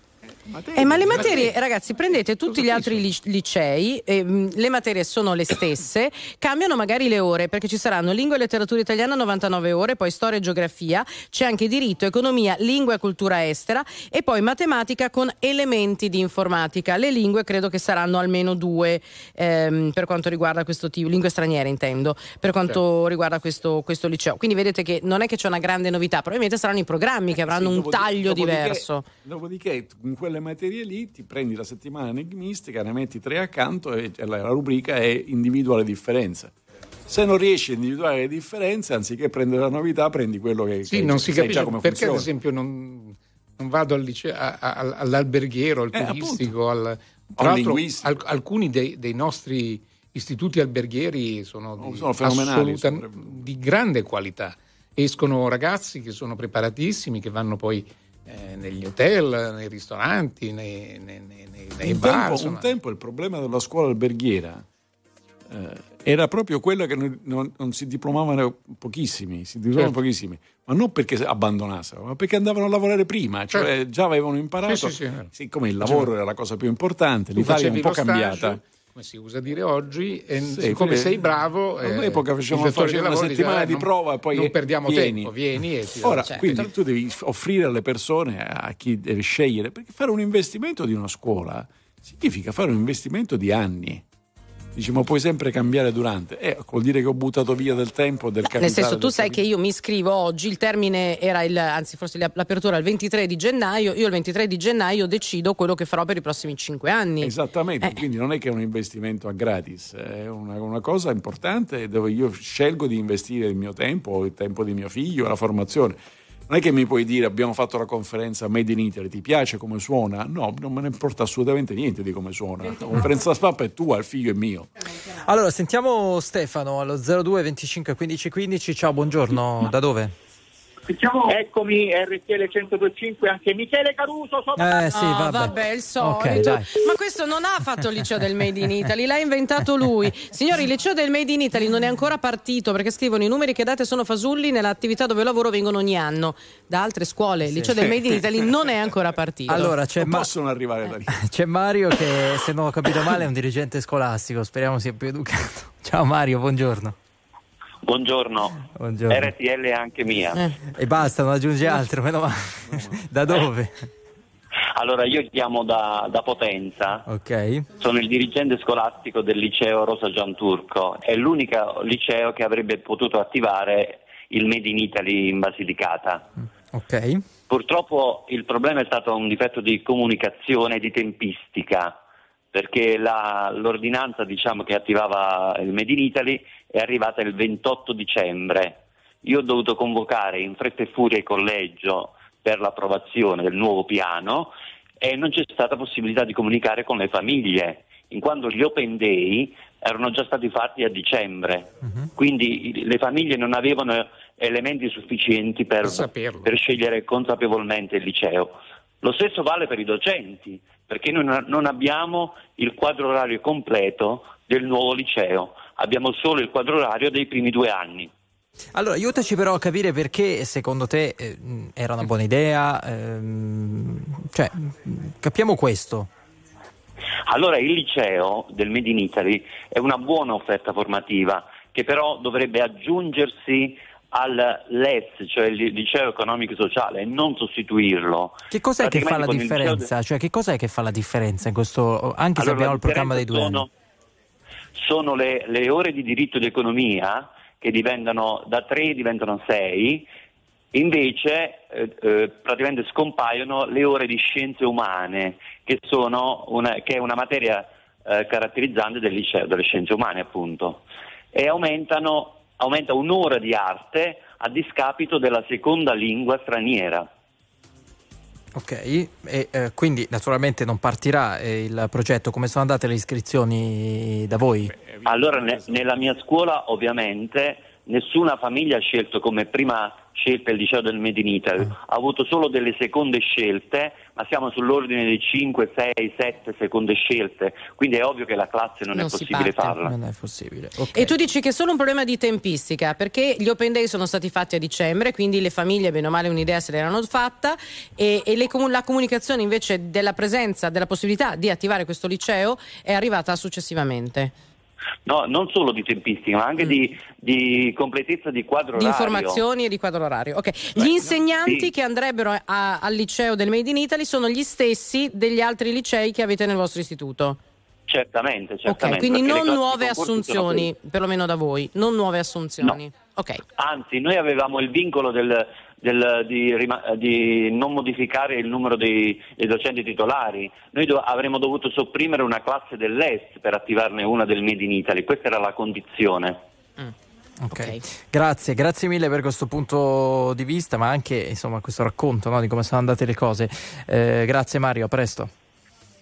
materie eh, ma le materie, materie, ragazzi, prendete tutti Cosa gli altri li- licei, ehm, le materie sono le stesse, cambiano magari le ore, perché ci saranno lingua e letteratura italiana novantanove ore, poi storia e geografia, c'è anche diritto, economia, lingua e cultura estera e poi matematica con elementi di informatica. Le lingue credo che saranno almeno due ehm, per quanto riguarda questo tipo, lingue straniere intendo, per quanto certo. riguarda questo, questo liceo. Quindi vedete che non è che c'è una grande novità, probabilmente saranno i programmi che avranno sì, un dopodiché, taglio diverso. Dopodiché, in quelle materie lì ti prendi la settimana enigmistica, ne metti tre accanto e la, la rubrica è individuale differenza. Se non riesci a individuare le differenze, anziché prendere la novità, prendi quello che, sì, che non si sai capisce, già come perché funziona. Perché ad esempio non, non vado al liceo, a, a, all'alberghiero, al eh, turistico, al, tra l'altro al, alcuni dei, dei nostri istituti alberghieri sono, no, di, sono fenomenali, assoluta, di grande qualità. Escono ragazzi che sono preparatissimi, che vanno poi Eh, negli hotel, nei ristoranti, nei, nei, nei, nei un bar. Tempo, un tempo il problema della scuola alberghiera eh, era proprio quella che non, non, non si diplomavano pochissimi, si diplomavano certo. pochissimi, ma non perché abbandonassero, ma perché andavano a lavorare prima, cioè certo. già avevano imparato, sì, sì, sì. siccome il lavoro certo. era la cosa più importante, tu l'Italia è un po' cambiata. Stage, come si usa dire oggi, e sì, siccome come, sei bravo, all'epoca facevamo una settimana di prova e poi non perdiamo vieni. tempo, vieni e ti ora certo. quindi tu devi offrire alle persone, a chi deve scegliere, perché fare un investimento di una scuola significa fare un investimento di anni. Dici, ma puoi sempre cambiare durante. Eh, vuol dire che ho buttato via del tempo, del capitale. Nel senso, tu sai che io mi iscrivo oggi, il termine era, il anzi forse l'apertura il ventitré di gennaio, io il ventitré di gennaio decido quello che farò per i prossimi cinque anni. Esattamente, eh. quindi non è che è un investimento a gratis, è una, una cosa importante dove io scelgo di investire il mio tempo, il tempo di mio figlio, la formazione. Non è che mi puoi dire abbiamo fatto la conferenza Made in Italy, ti piace come suona? No, non me ne importa assolutamente niente di come suona. La conferenza stampa è tua, il figlio è mio. Allora sentiamo Stefano allo zero due venticinque quindici quindici. Ciao, buongiorno, da dove? Eccomi, R T L centodue e cinque, anche Michele Caruso. Sopra... Eh sì, vabbè. Ah, vabbè, il solito. Okay, ma questo non ha fatto il liceo del Made in Italy, l'ha inventato lui. Signori, il liceo del Made in Italy non è ancora partito, perché scrivono i numeri che date sono fasulli, nell'attività dove lavoro vengono ogni anno da altre scuole. Il liceo sì. del Made in Italy non è ancora partito. Allora, c'è Ma... possono arrivare da lì. C'è Mario che, se non ho capito male, è un dirigente scolastico, speriamo sia più educato. Ciao Mario, buongiorno. Buongiorno. Buongiorno, R T L è anche mia. Eh. E basta, non aggiungi altro, meno male. Da dove? Eh. Allora, io chiamo da, da Potenza, okay. Sono il dirigente scolastico del liceo Rosa Gianturco, è l'unico liceo che avrebbe potuto attivare il Made in Italy in Basilicata. Okay. Purtroppo il problema è stato un difetto di comunicazione e di tempistica, perché la, l'ordinanza, diciamo, che attivava il Made in Italy è arrivata il ventotto dicembre. Io ho dovuto convocare in fretta e furia il collegio per l'approvazione del nuovo piano e non c'è stata possibilità di comunicare con le famiglie, in quanto gli open day erano già stati fatti a dicembre. Uh-huh. Quindi le famiglie non avevano elementi sufficienti per, per, per scegliere consapevolmente il liceo. Lo stesso vale per i docenti, perché noi non abbiamo il quadro orario completo del nuovo liceo, abbiamo solo il quadro orario dei primi due anni. Allora, aiutaci però a capire perché secondo te eh, era una buona idea, ehm, cioè capiamo questo. Allora, il liceo del Made in Italy è una buona offerta formativa che però dovrebbe aggiungersi al L E S, cioè il liceo economico e sociale, e non sostituirlo. Che cos'è che fa la differenza? Di... Cioè, che cos'è che fa la differenza in questo, anche allora, se abbiamo il programma dei due sono, anni? Sono le, le ore di diritto ed economia che diventano da tre diventano sei, invece eh, eh, praticamente scompaiono le ore di scienze umane, che sono una, che è una materia eh, caratterizzante del liceo, delle scienze umane, appunto, e aumentano aumenta un'ora di arte a discapito della seconda lingua straniera. Ok, e eh, quindi naturalmente non partirà eh, il progetto. Come sono andate le iscrizioni da voi? Allora, ne, nella mia scuola ovviamente nessuna famiglia ha scelto come prima scelta il liceo del Made in Italy, ah. ha avuto solo delle seconde scelte, ma siamo sull'ordine dei cinque, sei, sette seconde scelte, quindi è ovvio che la classe non, non è possibile parte. farla. Non è possibile. Okay. E tu dici che è solo un problema di tempistica, perché gli open day sono stati fatti a dicembre, quindi le famiglie bene o male un'idea se l'erano fatta, e, e le, la comunicazione invece della presenza, della possibilità di attivare questo liceo è arrivata successivamente. No, non solo di tempistica, ma anche mm. di, di completezza di quadro orario. Di informazioni e di quadro orario. Okay. Beh, gli insegnanti no, sì. che andrebbero a, al liceo del Made in Italy sono gli stessi degli altri licei che avete nel vostro istituto? Certamente, certamente. Ok, quindi non nuove assunzioni, perlomeno da voi, non nuove assunzioni. No. Okay. Anzi, noi avevamo il vincolo del, del, di, di non modificare il numero dei, dei docenti titolari. Noi do, avremmo dovuto sopprimere una classe dell'Est per attivarne una del Made in Italy, questa era la condizione. Mm. Okay. ok, grazie, grazie mille per questo punto di vista, ma anche insomma questo racconto, no, di come sono andate le cose. Eh, grazie Mario, a presto.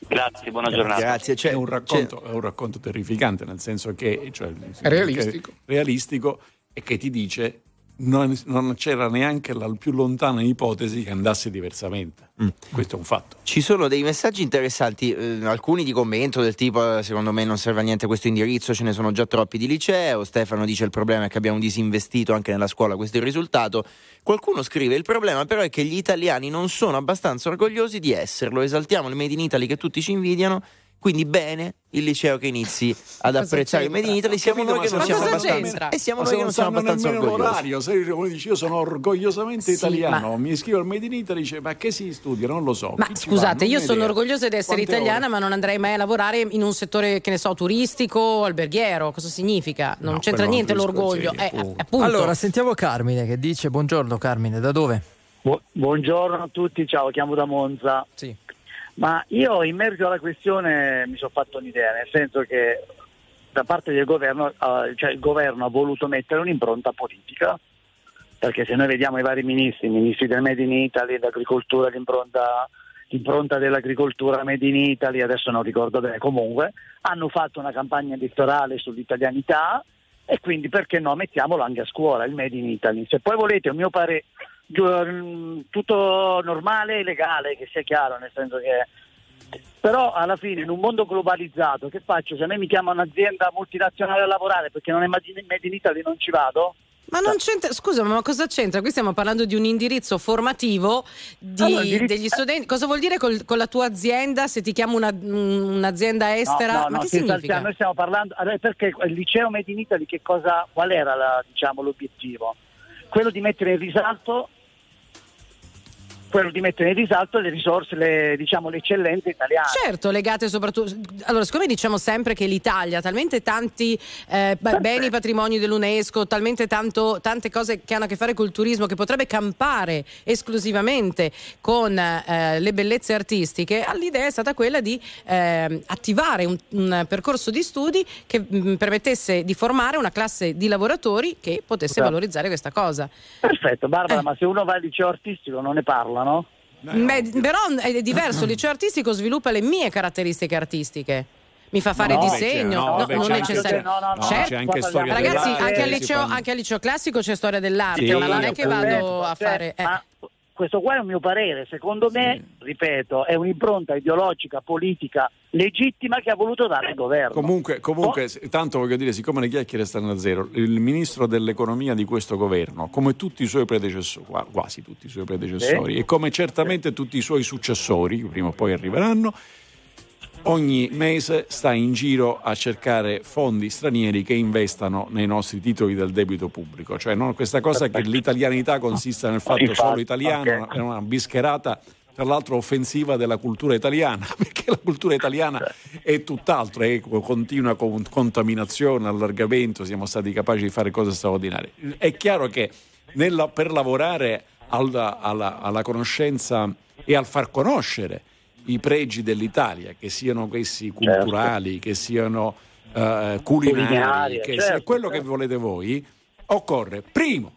Grazie, buona giornata. Grazie, c'è un racconto, c'è... È un racconto terrificante, nel senso che cioè, è realistico. È realistico. E che ti dice non, non c'era neanche la più lontana ipotesi che andasse diversamente. Mm. Questo è un fatto. Ci sono dei messaggi interessanti, eh, alcuni di commento del tipo: secondo me non serve a niente questo indirizzo, ce ne sono già troppi di liceo. Stefano dice: il problema è che abbiamo disinvestito anche nella scuola, questo è il risultato. Qualcuno scrive: il problema però è che gli italiani non sono abbastanza orgogliosi di esserlo, esaltiamo il Made in Italy che tutti ci invidiano, quindi bene il liceo che inizi ad cosa apprezzare il Made in Italy, siamo noi che non siamo abbastanza e siamo noi che non siamo abbastanza orgogliosi. L'orario, se io dici io sono orgogliosamente sì, italiano, ma... mi iscrivo al Made in Italy, dice ma che si studia, non lo so. Ma scusate, io sono idea. orgogliosa di essere Quante italiana, ore? ma non andrei mai a lavorare in un settore che ne so turistico, alberghiero, cosa significa? Non no, c'entra niente l'orgoglio. Eh, appunto. Allora sentiamo Carmine che dice: buongiorno Carmine, da dove? Bu- buongiorno a tutti, ciao, chiamo da Monza. Sì. Ma io in merito alla questione mi sono fatto un'idea, nel senso che da parte del governo, cioè il governo ha voluto mettere un'impronta politica, perché se noi vediamo i vari ministri, i ministri del Made in Italy, l'agricoltura, l'impronta, l'impronta dell'agricoltura Made in Italy, adesso non ricordo bene, comunque hanno fatto una campagna elettorale sull'italianità e quindi perché no, mettiamolo anche a scuola, il Made in Italy. Se poi volete, a mio parere, tutto normale e legale, che sia chiaro, nel senso che però alla fine in un mondo globalizzato che faccio? Se a me mi chiama un'azienda multinazionale a lavorare perché non è Made in Italy non ci vado? Ma non c'entra, scusa, ma cosa c'entra? Qui stiamo parlando di un indirizzo formativo di, allora, indirizzo... degli studenti. Cosa vuol dire col, con la tua azienda se ti chiamo una, un'azienda estera? No, no, ma no, che significa? Saltiamo, noi stiamo parlando, perché il liceo Made in Italy che cosa, qual era la, diciamo, l'obiettivo? Quello di mettere in risalto quello di mettere in risalto le risorse, le, diciamo, le eccellenze italiane. Certo, legate soprattutto... Allora, siccome diciamo sempre che l'Italia, talmente tanti eh, beni patrimoni dell'UNESCO, talmente tanto, tante cose che hanno a che fare col turismo, che potrebbe campare esclusivamente con eh, le bellezze artistiche, l'idea è stata quella di eh, attivare un, un percorso di studi che mh, permettesse di formare una classe di lavoratori che potesse Perfetto. valorizzare questa cosa. Perfetto, Barbara, eh. ma se uno va al liceo artistico non ne parla, no? Beh, però è diverso, il liceo artistico sviluppa le mie caratteristiche artistiche, mi fa fare no, disegno, no, no, beh, non necessario. No, no, no, certo. C'è anche storia ragazzi, anche al, liceo, anche al liceo classico c'è storia dell'arte, sì, ma non è che vado a fare. Eh. Ma questo qua è un mio parere, secondo me, sì. ripeto, è un'impronta ideologica, politica, legittima che ha voluto dare il governo. Comunque, comunque oh. tanto voglio dire, siccome le chiacchiere stanno a zero, il ministro dell'economia di questo governo, come tutti i suoi predecessori, quasi tutti i suoi predecessori, sì. e come certamente sì. tutti i suoi successori, che prima o poi arriveranno, ogni mese sta in giro a cercare fondi stranieri che investano nei nostri titoli del debito pubblico, cioè non questa cosa che l'italianità consista nel fatto Infatti, solo italiano, okay. è una bischerata tra l'altro offensiva della cultura italiana, perché la cultura italiana è tutt'altro, è continua contaminazione, allargamento, siamo stati capaci di fare cose straordinarie. È chiaro che nella, per lavorare alla, alla, alla conoscenza e al far conoscere i pregi dell'Italia, che siano questi culturali, certo. che siano eh, culinari, Culinaria, che certo, sia quello certo. che volete voi, occorre primo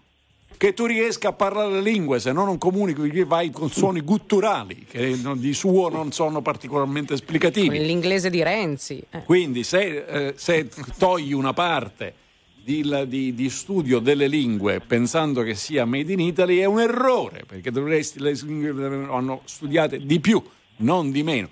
che tu riesca a parlare le lingue, se no non comunichi, vai con suoni gutturali che non, di suo non sono particolarmente esplicativi. Con l'inglese di Renzi. Eh. Quindi se, eh, se togli una parte Di, di, di studio delle lingue pensando che sia Made in Italy è un errore, perché dovresti, le lingue hanno studiate di più, non di meno,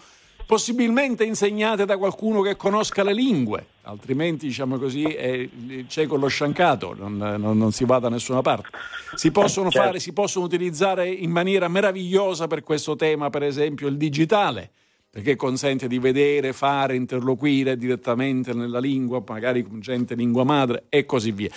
possibilmente insegnate da qualcuno che conosca le lingue, altrimenti diciamo così è cieco lo sciancato, non, non, non si va da nessuna parte. Si possono certo. fare, si possono utilizzare in maniera meravigliosa per questo tema, per esempio il digitale, perché consente di vedere, fare, interloquire direttamente nella lingua, magari con gente lingua madre e così via.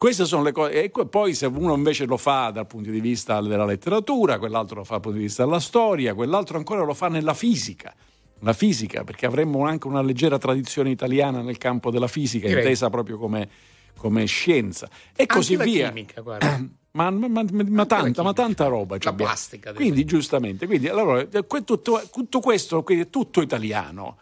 Queste sono le cose. E poi se uno invece lo fa dal punto di vista della letteratura, quell'altro lo fa dal punto di vista della storia, quell'altro ancora lo fa nella fisica. La fisica, perché avremmo anche una leggera tradizione italiana nel campo della fisica, Crei. intesa proprio come, come scienza. E anche così la via. Chimica, guarda. Ma, ma, ma, ma, tanta, ma tanta roba la plastica, quindi giustamente quindi, allora, tutto, tutto questo quindi è tutto italiano.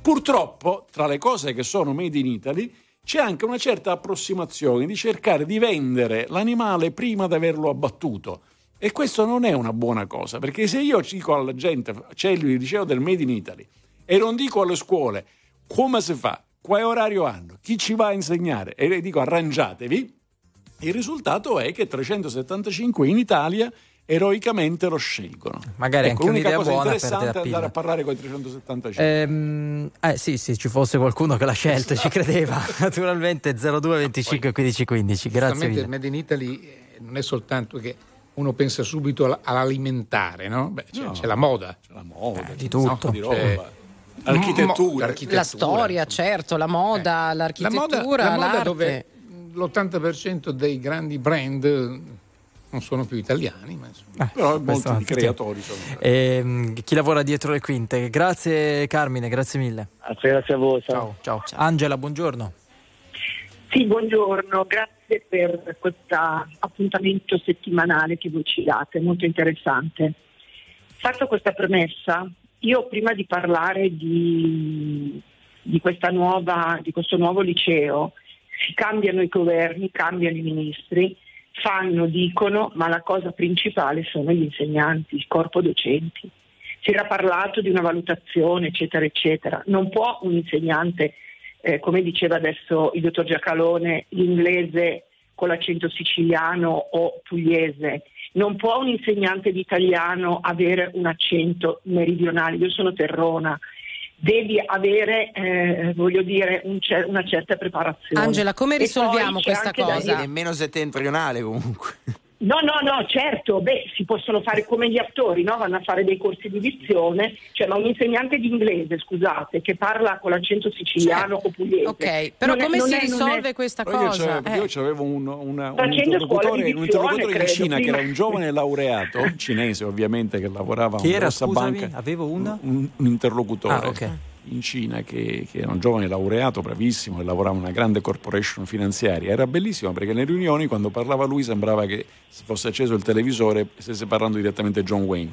Purtroppo tra le cose che sono Made in Italy c'è anche una certa approssimazione di cercare di vendere l'animale prima di averlo abbattuto, e questo non è una buona cosa, perché se io dico alla gente c'è il liceo del Made in Italy e non dico alle scuole come si fa, quale orario hanno, chi ci va a insegnare, e le dico arrangiatevi, Il risultato è che trecentosettantacinque in Italia eroicamente lo scelgono. Magari ecco, anche un'idea cosa buona per te andare a parlare con i trecentosettantacinque. Ehm, eh sì, sì, ci fosse qualcuno che l'ha scelto, ci credeva. Naturalmente zero due venticinque quindici quindici. Grazie mille. Il Made in Italy non è soltanto che uno pensa subito all'alimentare, no? Beh, c'è, no. c'è la moda, c'è la moda, eh, di tutto, no, di roba. L'architettura, l'architettura, la storia, certo, la moda, eh. l'architettura, la moda, la moda l'arte. Dove l'ottanta per cento dei grandi brand non sono più italiani, ma insomma, eh, però molti creatori sono. Eh, chi lavora dietro le quinte. Grazie Carmine, grazie mille. Grazie, grazie a voi. Ciao. Ciao. Ciao. Angela, buongiorno. Sì, buongiorno, grazie per questo appuntamento settimanale che voi ci date, molto interessante. Fatto questa premessa, io prima di parlare di, di, questa nuova, di questo nuovo liceo, si cambiano i governi, cambiano i ministri, fanno, dicono, ma la cosa principale sono gli insegnanti, il corpo docenti. Si era parlato di una valutazione, eccetera, eccetera. Non può un insegnante... Eh, come diceva adesso il dottor Giacalone, l'inglese con l'accento siciliano o pugliese, non può un insegnante di italiano avere un accento meridionale, io sono terrona, devi avere, eh, voglio dire, un cer- una certa preparazione. Angela, come risolviamo questa cosa? È meno settentrionale comunque. No, no, no, certo, beh, si possono fare come gli attori, no? Vanno a fare dei corsi di dizione, cioè, ma un insegnante di inglese, scusate, che parla con l'accento siciliano certo. o pugliese. Ok, però non come è, si è, risolve è... questa però cosa? Io c'avevo eh. un, una, un interlocutore, di dizione, un interlocutore credo, in Cina prima. Che era un giovane laureato, cinese ovviamente, che lavorava a una grossa banca. Avevo una? Un, un interlocutore. Ah, okay. In Cina che, che era un giovane laureato bravissimo che lavorava in una grande corporation finanziaria, era bellissimo perché nelle riunioni quando parlava lui sembrava che fosse acceso il televisore e stesse parlando direttamente John Wayne,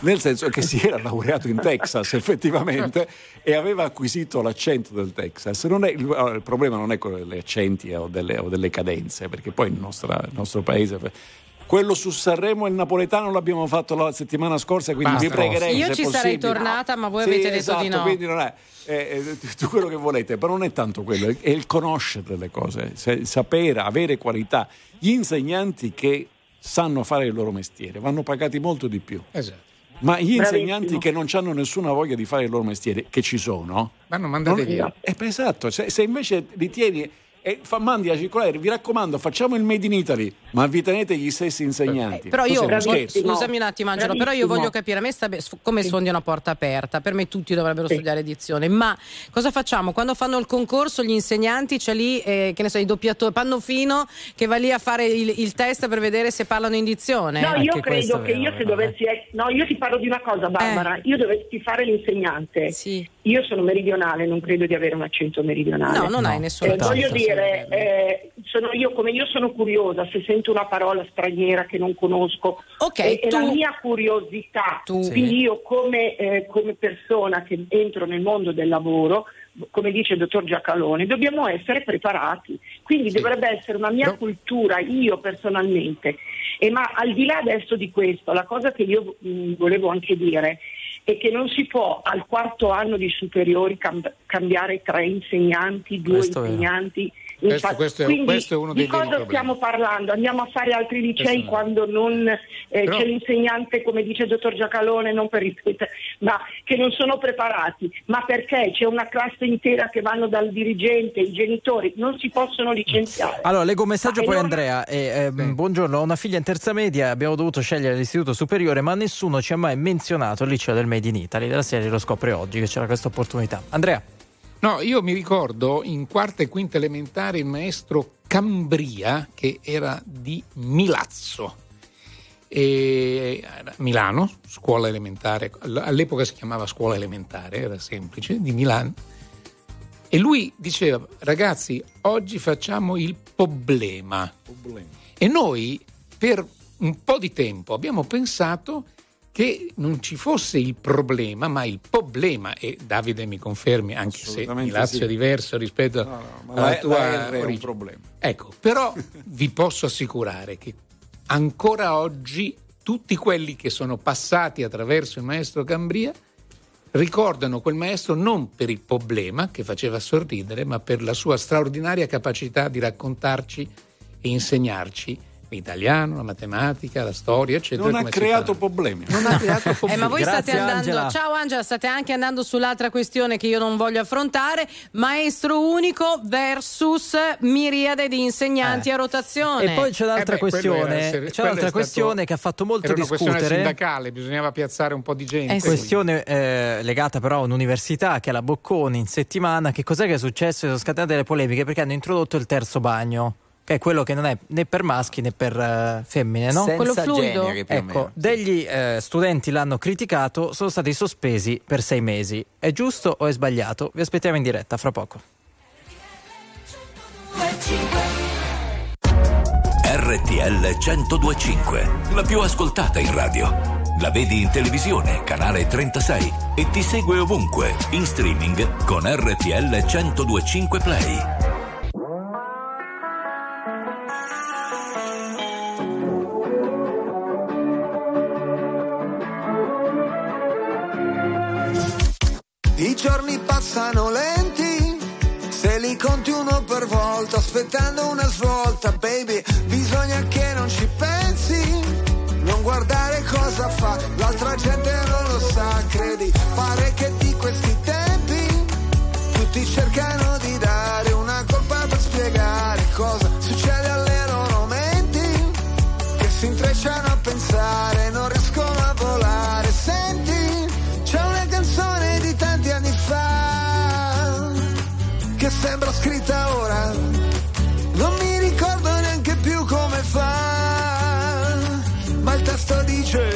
nel senso che si era laureato in Texas effettivamente e aveva acquisito l'accento del Texas. Non è, il problema non è con gli accenti o delle, o delle cadenze, perché poi il nostro, il nostro paese... Quello su Sanremo e il napoletano l'abbiamo fatto la settimana scorsa, quindi vi pregherei. Io ci sarei tornata, ma voi sì, avete detto esatto, di no. Quindi non è eh, eh, quello che volete, però non è tanto quello, è il conoscere le cose, se, sapere, avere qualità. Gli insegnanti che sanno fare il loro mestiere vanno pagati molto di più. Esatto. Ma gli insegnanti Bravissimo. Che non hanno nessuna voglia di fare il loro mestiere, che ci sono, vanno mandati via. Eh, esatto, se, se invece li tieni. E fa, mandi a circolare, vi raccomando, facciamo il Made in Italy, ma vi tenete gli stessi insegnanti. Eh, però io scusami un attimo, Angelo, però io voglio capire, a me sta be- come sì. suoni una porta aperta, per me tutti dovrebbero sì. studiare edizione, ma cosa facciamo quando fanno il concorso gli insegnanti? C'è lì eh, che ne so, i doppiatori, Pannofino che va lì a fare il, il test per vedere se parlano in dizione. No, io Anche credo che vero, io se dovessi no, io ti parlo di una cosa, Barbara, eh. io dovessi fare l'insegnante. Sì. Io sono meridionale, non credo di avere un accento meridionale. No, non no. hai nessun eh, voglio dire, eh, sono io come io sono curiosa, se sento una parola straniera che non conosco, okay, e, tu, è la mia curiosità. Tu, quindi sì. io come, eh, come persona che entro nel mondo del lavoro, come dice il dottor Giacalone, dobbiamo essere preparati. Quindi sì. dovrebbe essere una mia no. cultura, io personalmente. E ma al di là adesso di questo, la cosa che io mh, volevo anche dire è che non si può al quarto anno di superiori cam- cambiare tre insegnanti, due questo insegnanti. È. Questo, Infatti, questo, è, questo è uno dei problemi. Di cosa stiamo parlando? Andiamo a fare altri licei quando non eh, Però... c'è l'insegnante, come dice il dottor Giacalone, non per ripetere, ma che non sono preparati. Ma perché c'è una classe intera che vanno dal dirigente, i genitori, non si possono licenziare. Allora, leggo un messaggio ah, poi non... Andrea. Eh, eh, sì. Buongiorno, ho una figlia in terza media, abbiamo dovuto scegliere l'istituto superiore, ma nessuno ci ha mai menzionato il liceo del Made in Italy. Della serie lo scopre oggi che c'era questa opportunità. Andrea. No, io mi ricordo in quarta e quinta elementare il maestro Cambria, che era di Milazzo, e Milano, scuola elementare, all'epoca si chiamava scuola elementare, era semplice, di Milano, e lui diceva: ragazzi, oggi facciamo il problema. problema. E noi per un po' di tempo abbiamo pensato che non ci fosse il problema, ma il problema, e Davide mi confermi, anche se Milazzo sì. è diverso rispetto no, no, alla è, tua è un problema. Ecco, però vi posso assicurare che ancora oggi tutti quelli che sono passati attraverso il maestro Cambria ricordano quel maestro non per il problema che faceva sorridere, ma per la sua straordinaria capacità di raccontarci e insegnarci l'italiano, la matematica, la storia, eccetera. Non ha creato problemi. Non ha creato problemi. Eh, ma voi Grazie, state andando. Angela. Ciao Angela, state anche andando sull'altra questione che io non voglio affrontare: maestro unico versus miriade di insegnanti eh. a rotazione. E poi c'è l'altra eh beh, questione. Era, c'è l'altra questione stato, che ha fatto molto era una discutere. Questione sindacale, bisognava piazzare un po' di gente. È eh, questione eh, legata però a un'università che è la Bocconi in settimana. Che cos'è che è successo? Sono scatenate le polemiche perché hanno introdotto il terzo bagno. È quello che non è né per maschi né per uh, femmine, no? Senza quello fluido. Genere, più ecco, o meno. Degli eh, studenti l'hanno criticato, sono stati sospesi per sei mesi. È giusto o è sbagliato? Vi aspettiamo in diretta fra poco. R T L centodue e cinque, la più ascoltata in radio. La vedi in televisione, canale trentasei, e ti segue ovunque, in streaming con R T L centodue e cinque Play. I giorni passano lenti, se li conti uno per volta, aspettando una svolta, baby, bisogna che non ci pensi, non guardare cosa fa, l'altra gente non lo sa, credi, pare che di questi tempi, tutti cercano di dare una colpa per spiegare cosa succede alle loro menti, che si intrecciano a pensare, non riescono a volare, senti. Sembra scritta ora, non mi ricordo neanche più come fa, ma il testo dice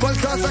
qualcosa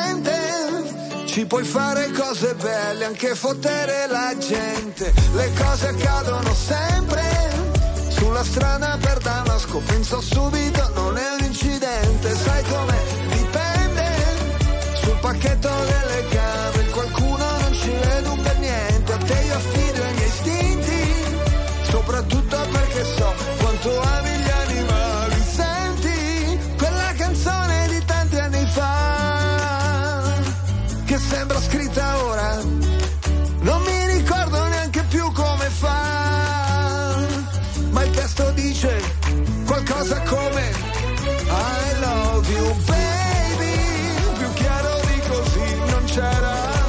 ci puoi fare cose belle, anche fottere la gente. Le cose accadono sempre, sulla strada per Damasco, penso subito non è un incidente. Sai com'è? Dipende, sul pacchetto delle camere qualcuno non ci vede per niente. A te io affido i miei istinti, soprattutto perché so quanto ami gli animali. Senti quella canzone che sembra scritta ora, non mi ricordo neanche più come fa, ma il testo dice qualcosa come I love you baby, più chiaro di così non c'era.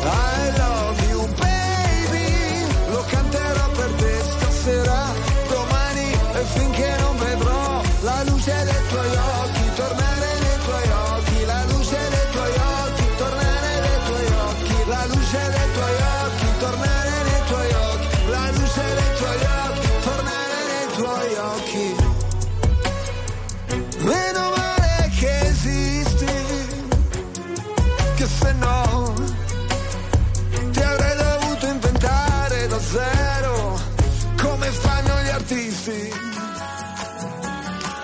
I love you baby, lo canterò per te stasera, domani e finché non vedrò la luce dei tuoi occhi tornare. Meno male che esisti, che se no ti avrei dovuto inventare da zero, come fanno gli artisti.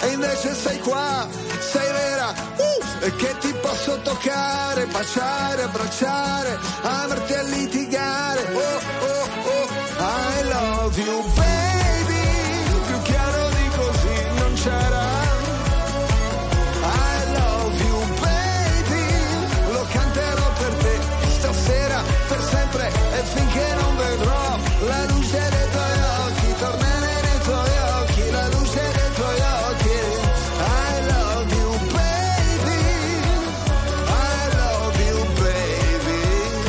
E invece sei qua, sei vera, uh, e che ti posso toccare, baciare, abbracciare, amarti a litigare. Oh, oh, oh, I love you baby, più chiaro di così non c'era. Per sempre e finché non vedrò la luce dei tuoi occhi tornare nei tuoi occhi, la luce dei tuoi occhi. I love you baby, I love you baby,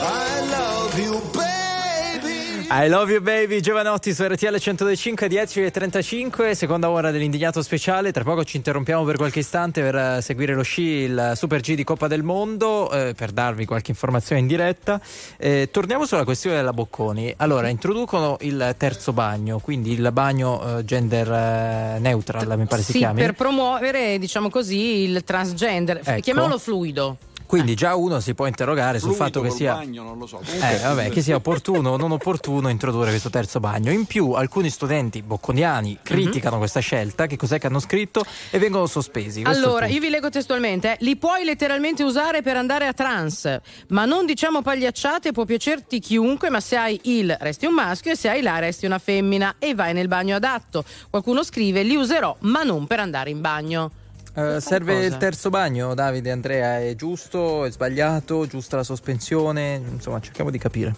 I love you baby, I love you baby. Giovanotti su R T L centodue e cinque, dieci e trentacinque, seconda ora dell'indignato speciale. Tra poco ci interrompiamo per qualche istante per seguire lo sci, il Super G di Coppa del Mondo, eh, per darvi qualche informazione in diretta. Eh, torniamo sulla questione della Bocconi. Allora, introducono il terzo bagno, quindi il bagno eh, gender eh, neutral, mi pare sì, si chiami, per promuovere, diciamo così, il transgender, ecco. Chiamiamolo fluido. Quindi già uno si può interrogare sul fatto che sia bagno, non lo so. eh, vabbè, che sia opportuno o non opportuno introdurre questo terzo bagno. In più alcuni studenti bocconiani criticano mm-hmm. questa scelta. Che cos'è che hanno scritto? E vengono sospesi. Questo allora io vi leggo testualmente, eh. Li puoi letteralmente usare per andare a trans, ma non diciamo pagliacciate, può piacerti chiunque, ma se hai il resti un maschio e se hai la resti una femmina e vai nel bagno adatto. Qualcuno scrive: li userò ma non per andare in bagno. Uh, serve cosa? Il terzo bagno, Davide, Andrea, è giusto, è sbagliato, giusta la sospensione, insomma cerchiamo di capire.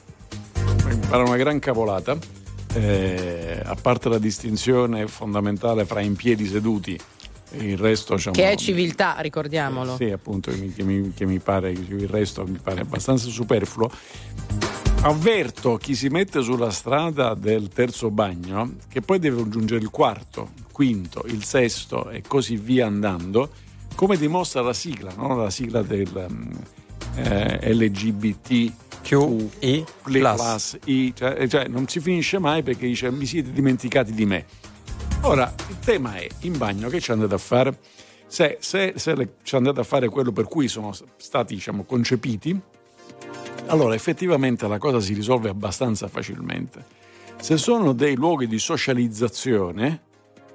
Era una gran cavolata, eh, a parte la distinzione fondamentale fra in piedi seduti e il resto, diciamo, che è civiltà, ricordiamolo. Eh, sì, appunto, che mi, che mi pare, il resto mi pare abbastanza superfluo. Avverto chi si mette sulla strada del terzo bagno che poi deve aggiungere il quarto, il quinto, il sesto e così via andando, come dimostra la sigla, no? La sigla del eh, L G B T Q I plus I, cioè, cioè non si finisce mai, perché dice mi siete dimenticati di me. Ora il tema è: in bagno che ci andate a fare? Se, se, se le, ci andate a fare quello per cui sono stati, diciamo, concepiti, allora effettivamente la cosa si risolve abbastanza facilmente. Se sono dei luoghi di socializzazione,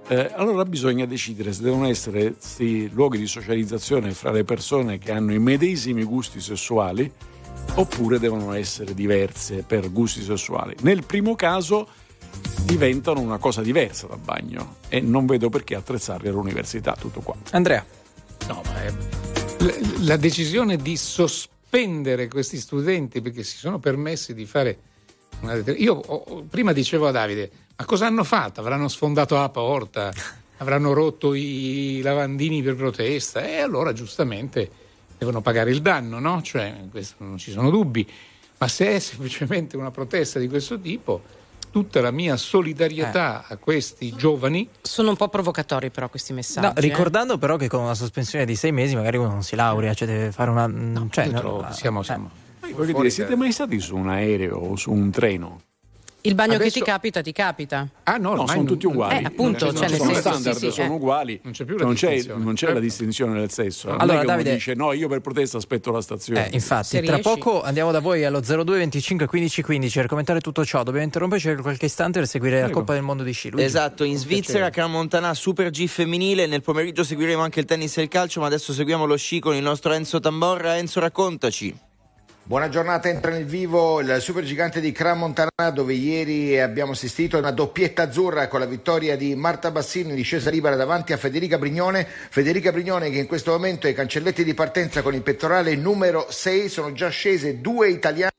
eh, allora bisogna decidere se devono essere questi luoghi di socializzazione fra le persone che hanno i medesimi gusti sessuali oppure devono essere diverse per gusti sessuali. Nel primo caso diventano una cosa diversa dal bagno e non vedo perché attrezzarli all'università. Tutto qua. Andrea. No, ma è... la, la decisione di sospendere Spendere questi studenti perché si sono permessi di fare una deter- io oh, prima dicevo a Davide: ma cosa hanno fatto? Avranno sfondato la porta, avranno rotto i lavandini per protesta, e allora giustamente devono pagare il danno, no? Cioè, questo non ci sono dubbi, ma se è semplicemente una protesta di questo tipo, tutta la mia solidarietà eh. a questi giovani. Sono un po' provocatori però questi messaggi. No, ricordando eh. però che con una sospensione di sei mesi magari uno non si laurea, cioè deve fare una... No, cioè, no, siamo... siamo eh. Voglio dire, siete mai stati su un aereo o su un treno? Il bagno adesso... che ti capita, ti capita. Ah no, no, sono non... tutti uguali. Eh, appunto, non, cioè, non sono senso, standard, sì, sì, sono eh. uguali. Non c'è più la non distinzione. C'è, non c'è eh. la distinzione del sesso. Non allora, è che Davide uno dice no, io per protesta aspetto la stazione. Eh, infatti, se tra riesci... poco andiamo da voi allo zero due venticinque quindici quindici per commentare tutto ciò. Dobbiamo interromperci per qualche istante per seguire Prego. la Coppa del Mondo di sci. Luigi. Esatto, in Svizzera Cremlino, Super G femminile. Nel pomeriggio seguiremo anche il tennis e il calcio, ma adesso seguiamo lo sci con il nostro Enzo Tamborra. Enzo, raccontaci. Buona giornata, entra nel vivo il supergigante di Crans-Montana, dove ieri abbiamo assistito a una doppietta azzurra con la vittoria di Marta Bassini in discesa libera davanti a Federica Brignone. Federica Brignone che in questo momento ai cancelletti di partenza con il pettorale numero sei, sono già scese due italiane,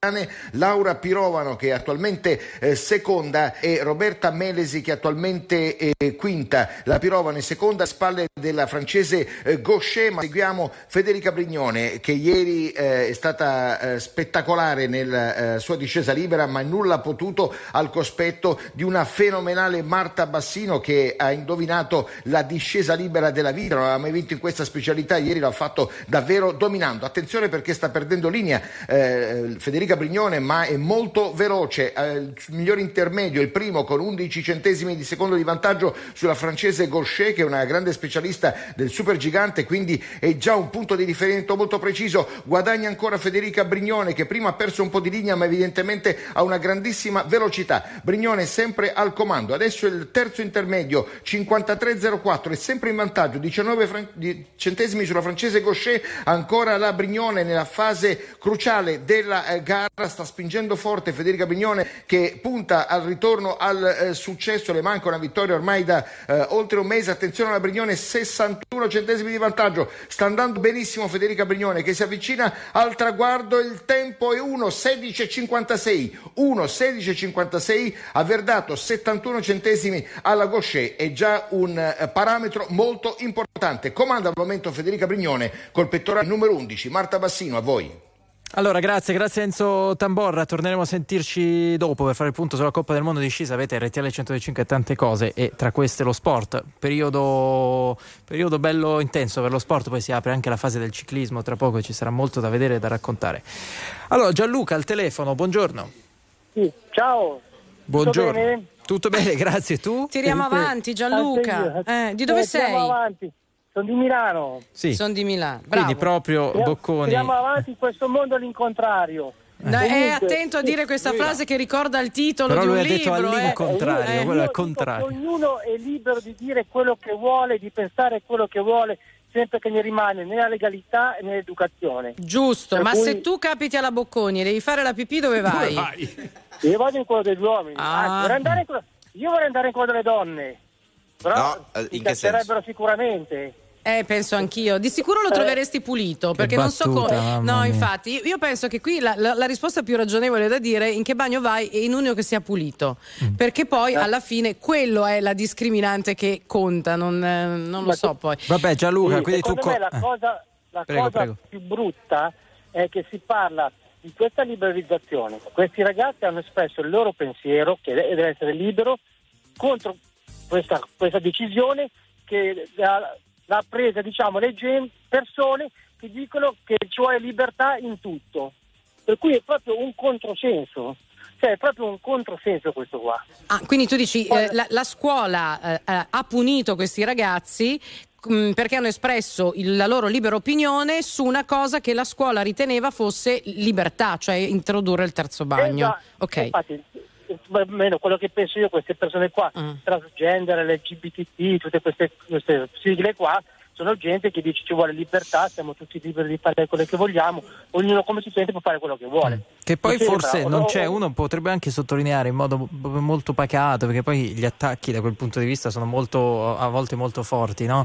Laura Pirovano che è attualmente eh, seconda e Roberta Melesi che attualmente è quinta. La Pirovano è seconda a spalle della francese eh, Gaucher, ma seguiamo Federica Brignone che ieri eh, è stata... Eh, spettacolare nella eh, sua discesa libera, ma nulla potuto al cospetto di una fenomenale Marta Bassino che ha indovinato la discesa libera della vita. Non aveva mai vinto in questa specialità, ieri l'ha fatto davvero dominando. Attenzione perché sta perdendo linea eh, Federica Brignone, ma è molto veloce. Eh, il miglior intermedio, il primo con undici centesimi di secondo di vantaggio sulla francese Gaucher, che è una grande specialista del supergigante, quindi è già un punto di riferimento molto preciso. Guadagna ancora Federica Brignone, che prima ha perso un po' di linea ma evidentemente ha una grandissima velocità. Brignone sempre al comando. Adesso il terzo intermedio, cinquantatré zero quattro, è sempre in vantaggio, diciannove centesimi sulla francese Gaucher. Ancora la Brignone nella fase cruciale della gara, sta spingendo forte Federica Brignone che punta al ritorno al eh, successo. Le manca una vittoria ormai da eh, oltre un mese. Attenzione alla Brignone, sessantuno centesimi di vantaggio, sta andando benissimo Federica Brignone che si avvicina al traguardo. Il tempo è uno sedici cinquantasei, aver dato settantuno centesimi alla Gaucher è già un parametro molto importante. Comanda al momento Federica Brignone col pettorale numero undici. Marta Bassino, a voi. Allora, grazie, grazie Enzo Tamborra. Torneremo a sentirci dopo per fare il punto sulla Coppa del Mondo di sci. Sapete, R T L centoventicinque e tante cose, e tra queste lo sport. Periodo, periodo bello intenso per lo sport, poi si apre anche la fase del ciclismo tra poco e ci sarà molto da vedere e da raccontare. Allora, Gianluca al telefono, buongiorno. Sì, ciao. Buongiorno. Tutto bene? Tutto bene, grazie. Tu? Tiriamo avanti, Gianluca. Eh, di dove eh, sei? Avanti. Sono di Milano. Sì. Sono di Milano. Bravo. Quindi proprio Bocconi. Andiamo avanti in questo mondo all'incontrario. No, eh. È attento a dire questa frase che ricorda il titolo però di un libro. Però lui ha detto all'incontrario, eh. quello al contrario. Ognuno è libero di dire quello che vuole, di pensare quello che vuole, sempre che ne rimane nella legalità e nell'educazione. Giusto, per ma cui... se tu capiti alla Bocconi e devi fare la pipì, dove vai? Dove vai? Io vado in quello degli uomini. Ah. Anzi, vorrei andare in quello... Io vorrei andare in quello delle donne, però no, si casserebbero sicuramente. Eh, penso anch'io. Di sicuro lo troveresti pulito, perché battuta, non so come. No, infatti, io penso che qui la, la, la risposta più ragionevole da dire è in che bagno vai e in uno che sia pulito, mm. perché poi eh. alla fine quello è la discriminante che conta, non, non lo so poi. Vabbè, Gianluca, sì, quindi tu co- me la cosa, la prego, cosa prego. più brutta è che si parla di questa liberalizzazione. Questi ragazzi hanno espresso il loro pensiero, che deve essere libero, contro questa, questa decisione che ha, l'ha presa, diciamo, le gente, persone che dicono che ci vuole libertà in tutto, per cui è proprio un controsenso, cioè è proprio un controsenso questo qua. Ah, quindi tu dici eh, la, la scuola eh, ha punito questi ragazzi mh, perché hanno espresso il, la loro libera opinione su una cosa che la scuola riteneva fosse libertà, cioè introdurre il terzo bagno. Esatto. Ok. Infatti, almeno quello che penso io, queste persone qua, mm. transgender, L G B T, tutte queste, queste sigle qua, sono gente che dice ci vuole libertà, siamo tutti liberi di fare quello che vogliamo, ognuno come si sente può fare quello che vuole. Mm. Che poi forse non c'è, uno potrebbe anche sottolineare in modo molto pacato, perché poi gli attacchi da quel punto di vista sono molto, a volte molto forti, no?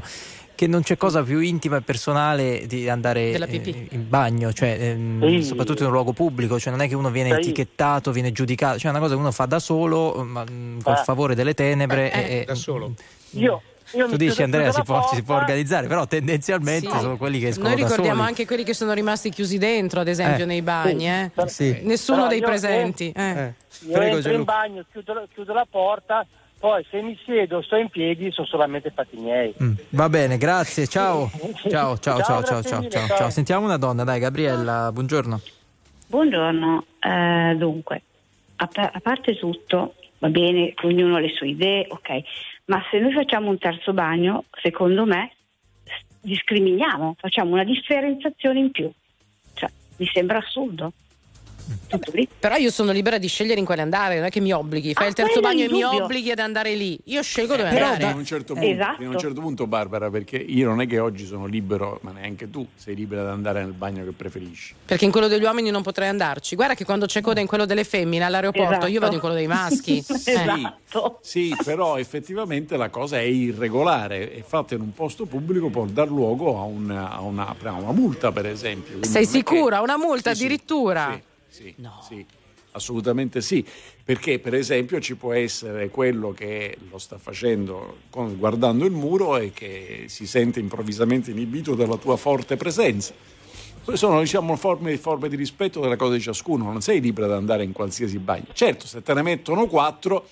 Che non c'è cosa più intima e personale di andare eh, in bagno, cioè ehm, sì. soprattutto in un luogo pubblico, cioè non è che uno viene sì. etichettato, viene giudicato, cioè è una cosa che uno fa da solo, ma mh, col eh. favore delle tenebre. Eh. Eh. Da solo. Io. Io tu dici Andrea si può, si può organizzare, però tendenzialmente sì. sono quelli che escono da soli. Noi ricordiamo anche quelli che sono rimasti chiusi dentro, ad esempio eh. nei bagni, eh. Sì. Sì. Nessuno però dei presenti. Io, eh. io Prego, entro in bagno, chiudo, chiudo la porta. Poi se mi siedo, sto in piedi, sono solamente fatti miei. Mm. Va bene, grazie, ciao. Ciao, ciao, ciao, ciao, ciao, ciao, ciao. Sentiamo una donna, dai, Gabriella, buongiorno. Buongiorno, eh, dunque, a, pa- a parte tutto, va bene, ognuno ha le sue idee, ok, ma se noi facciamo un terzo bagno, secondo me, discriminiamo, facciamo una differenziazione in più. Cioè, mi sembra assurdo. Però io sono libera di scegliere in quale andare, non è che mi obblighi, fai ah, il terzo bagno e mi obblighi ad andare lì, io scelgo dove eh, andare da un certo punto, esatto. in un certo punto, Barbara, perché io non è che oggi sono libero, ma neanche tu sei libera ad andare nel bagno che preferisci, perché in quello degli uomini non potrei andarci. Guarda che quando c'è coda in quello delle femmine all'aeroporto, esatto. io vado in quello dei maschi. Esatto. eh. Sì, però effettivamente la cosa è irregolare e fatta in un posto pubblico può dar luogo a una, a una, a una multa, per esempio. Quindi sei sicura? Che... una multa sì, addirittura? Sì, sì. Sì, no. sì, assolutamente sì, perché per esempio ci può essere quello che lo sta facendo con, guardando il muro e che si sente improvvisamente inibito dalla tua forte presenza. Sono, diciamo, forme, forme di rispetto della cosa di ciascuno, non sei libera ad andare in qualsiasi bagno. Certo, se te ne mettono quattro,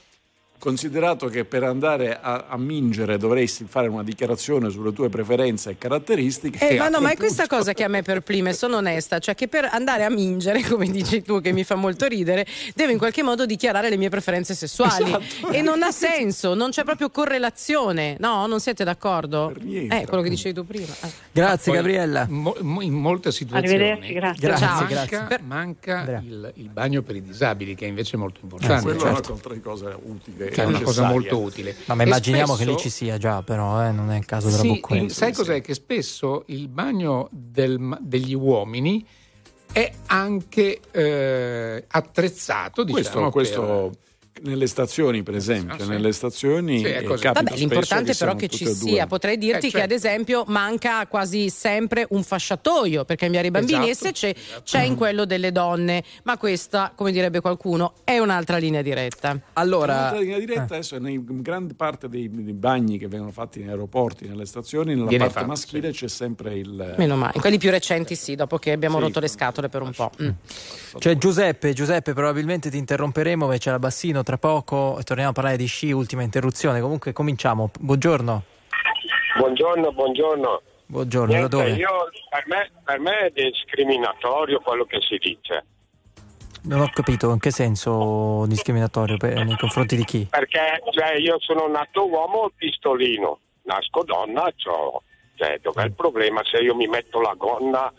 considerato che per andare a, a mingere dovresti fare una dichiarazione sulle tue preferenze e caratteristiche. Eh, ma no, ma è questa cosa che a me perplime, sono onesta, cioè che per andare a mingere, come dici tu, che mi fa molto ridere, devo in qualche modo dichiarare le mie preferenze sessuali. Esatto. E non ha senso, non c'è proprio correlazione. No, non siete d'accordo? Eh, quello che dicevi tu prima. Eh. Grazie, poi, Gabriella. Mo, mo, in molte situazioni arrivederci, grazie. Grazie, manca, grazie. manca il, il bagno per i disabili, che è invece molto importante. Quello certo. è un'altra cosa utile. Che è una cosa molto utile. No, ma immaginiamo spesso... che lì ci sia già, però eh, non è il caso della sì, Bocconi. Sai cos'è? Sì. Che spesso il bagno del, degli uomini è anche eh, attrezzato, diciamo, questo, per... questo nelle stazioni, per esempio, ah, sì. nelle stazioni sì, è così. Vabbè, l'importante che però che ci sia. Potrei dirti eh, certo. che ad esempio manca quasi sempre un fasciatoio per cambiare i bambini, esatto. e se c'è esatto. c'è in quello delle donne, ma questa, come direbbe qualcuno, è un'altra linea diretta. Allora, un'altra linea diretta eh. adesso in gran parte dei, dei bagni che vengono fatti negli aeroporti, nelle stazioni, nella Viene parte fatto, maschile sì. c'è sempre il meno male. In quelli più recenti eh. sì, dopo che abbiamo sì, rotto le scatole per un po'. Mm. Cioè Giuseppe, Giuseppe, probabilmente ti interromperemo, ma c'è la Bassino tra poco e torniamo a parlare di sci, ultima interruzione, comunque cominciamo. Buongiorno. Buongiorno, buongiorno. Buongiorno. Niente, dove? Io, per, me, per me è discriminatorio quello che si dice. Non ho capito in che senso discriminatorio, per, nei confronti di chi? Perché cioè, io sono nato uomo, pistolino, nasco donna, ho tetoga. Il problema è se io mi metto la gonna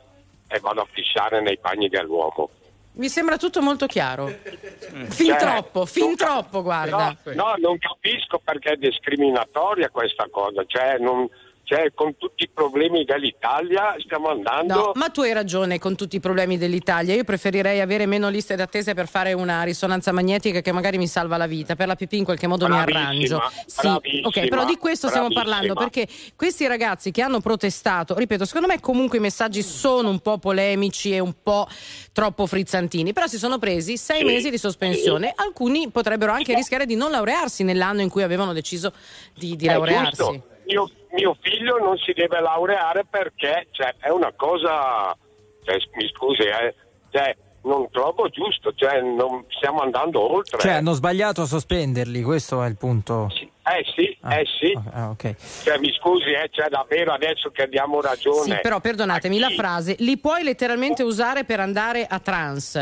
e vado a fissare nei panni dell'uomo. Mi sembra tutto molto chiaro. Fin cioè, troppo, fin troppo, guarda. No, no, non capisco perché è discriminatoria questa cosa. Cioè, non... Cioè, con tutti i problemi dell'Italia stiamo andando... No, ma tu hai ragione con tutti i problemi dell'Italia. Io preferirei avere meno liste d'attesa per fare una risonanza magnetica che magari mi salva la vita. Per la pipì in qualche modo bravissima, mi arrangio. Sì, ok, però di questo stiamo parlando, perché questi ragazzi che hanno protestato, ripeto, secondo me comunque i messaggi sono un po' polemici e un po' troppo frizzantini, però si sono presi sei sì. mesi di sospensione. Alcuni potrebbero anche sì. rischiare di non laurearsi nell'anno in cui avevano deciso di, di laurearsi. Giusto. Io... Mio figlio non si deve laureare perché cioè, è una cosa, cioè, mi scusi, eh, cioè, non trovo giusto, cioè, non stiamo andando oltre. Cioè hanno sbagliato a sospenderli, questo è il punto. Sì. Eh sì, ah, eh sì. Ah, okay. Cioè, mi scusi, eh, cioè, davvero adesso che diamo ragione. Sì, però perdonatemi la frase, li puoi letteralmente usare per andare a trans.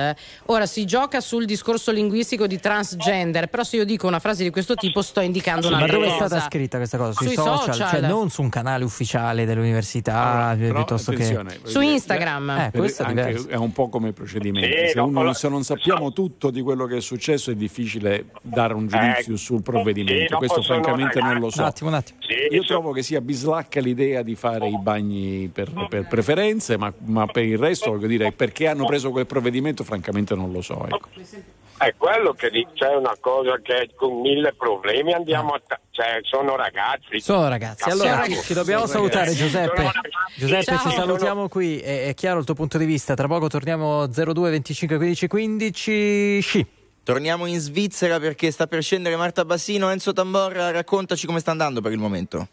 Ora si gioca sul discorso linguistico di transgender, però se io dico una frase di questo tipo sto indicando sì, un'altra cosa. Ma dove cosa. È stata scritta questa cosa? Sui, Sui social, social. Cioè non su un canale ufficiale dell'università, allora, piuttosto che su Instagram. Eh, questo anche è, è un po' come procedimento. Sì, se, uno, se non sappiamo tutto di quello che è successo è difficile dare un giudizio eh, sul provvedimento. Sì, questo francamente non lo so. Un attimo, un attimo. Sì, io so. trovo che sia bislacca l'idea di fare i bagni per, per preferenze, ma, ma per il resto, voglio dire, perché hanno preso quel provvedimento, francamente non lo so. Ecco. È quello che c'è, cioè, una cosa che con mille problemi andiamo a... T- cioè, sono ragazzi. Sono ragazzi. Allora, ci dobbiamo salutare, Giuseppe. Giuseppe, ci salutiamo qui. È, è chiaro il tuo punto di vista. Tra poco torniamo zero due venticinque quindici quindici. Sci. Torniamo in Svizzera perché sta per scendere Marta Bassino. Enzo Tamborra, raccontaci come sta andando per il momento.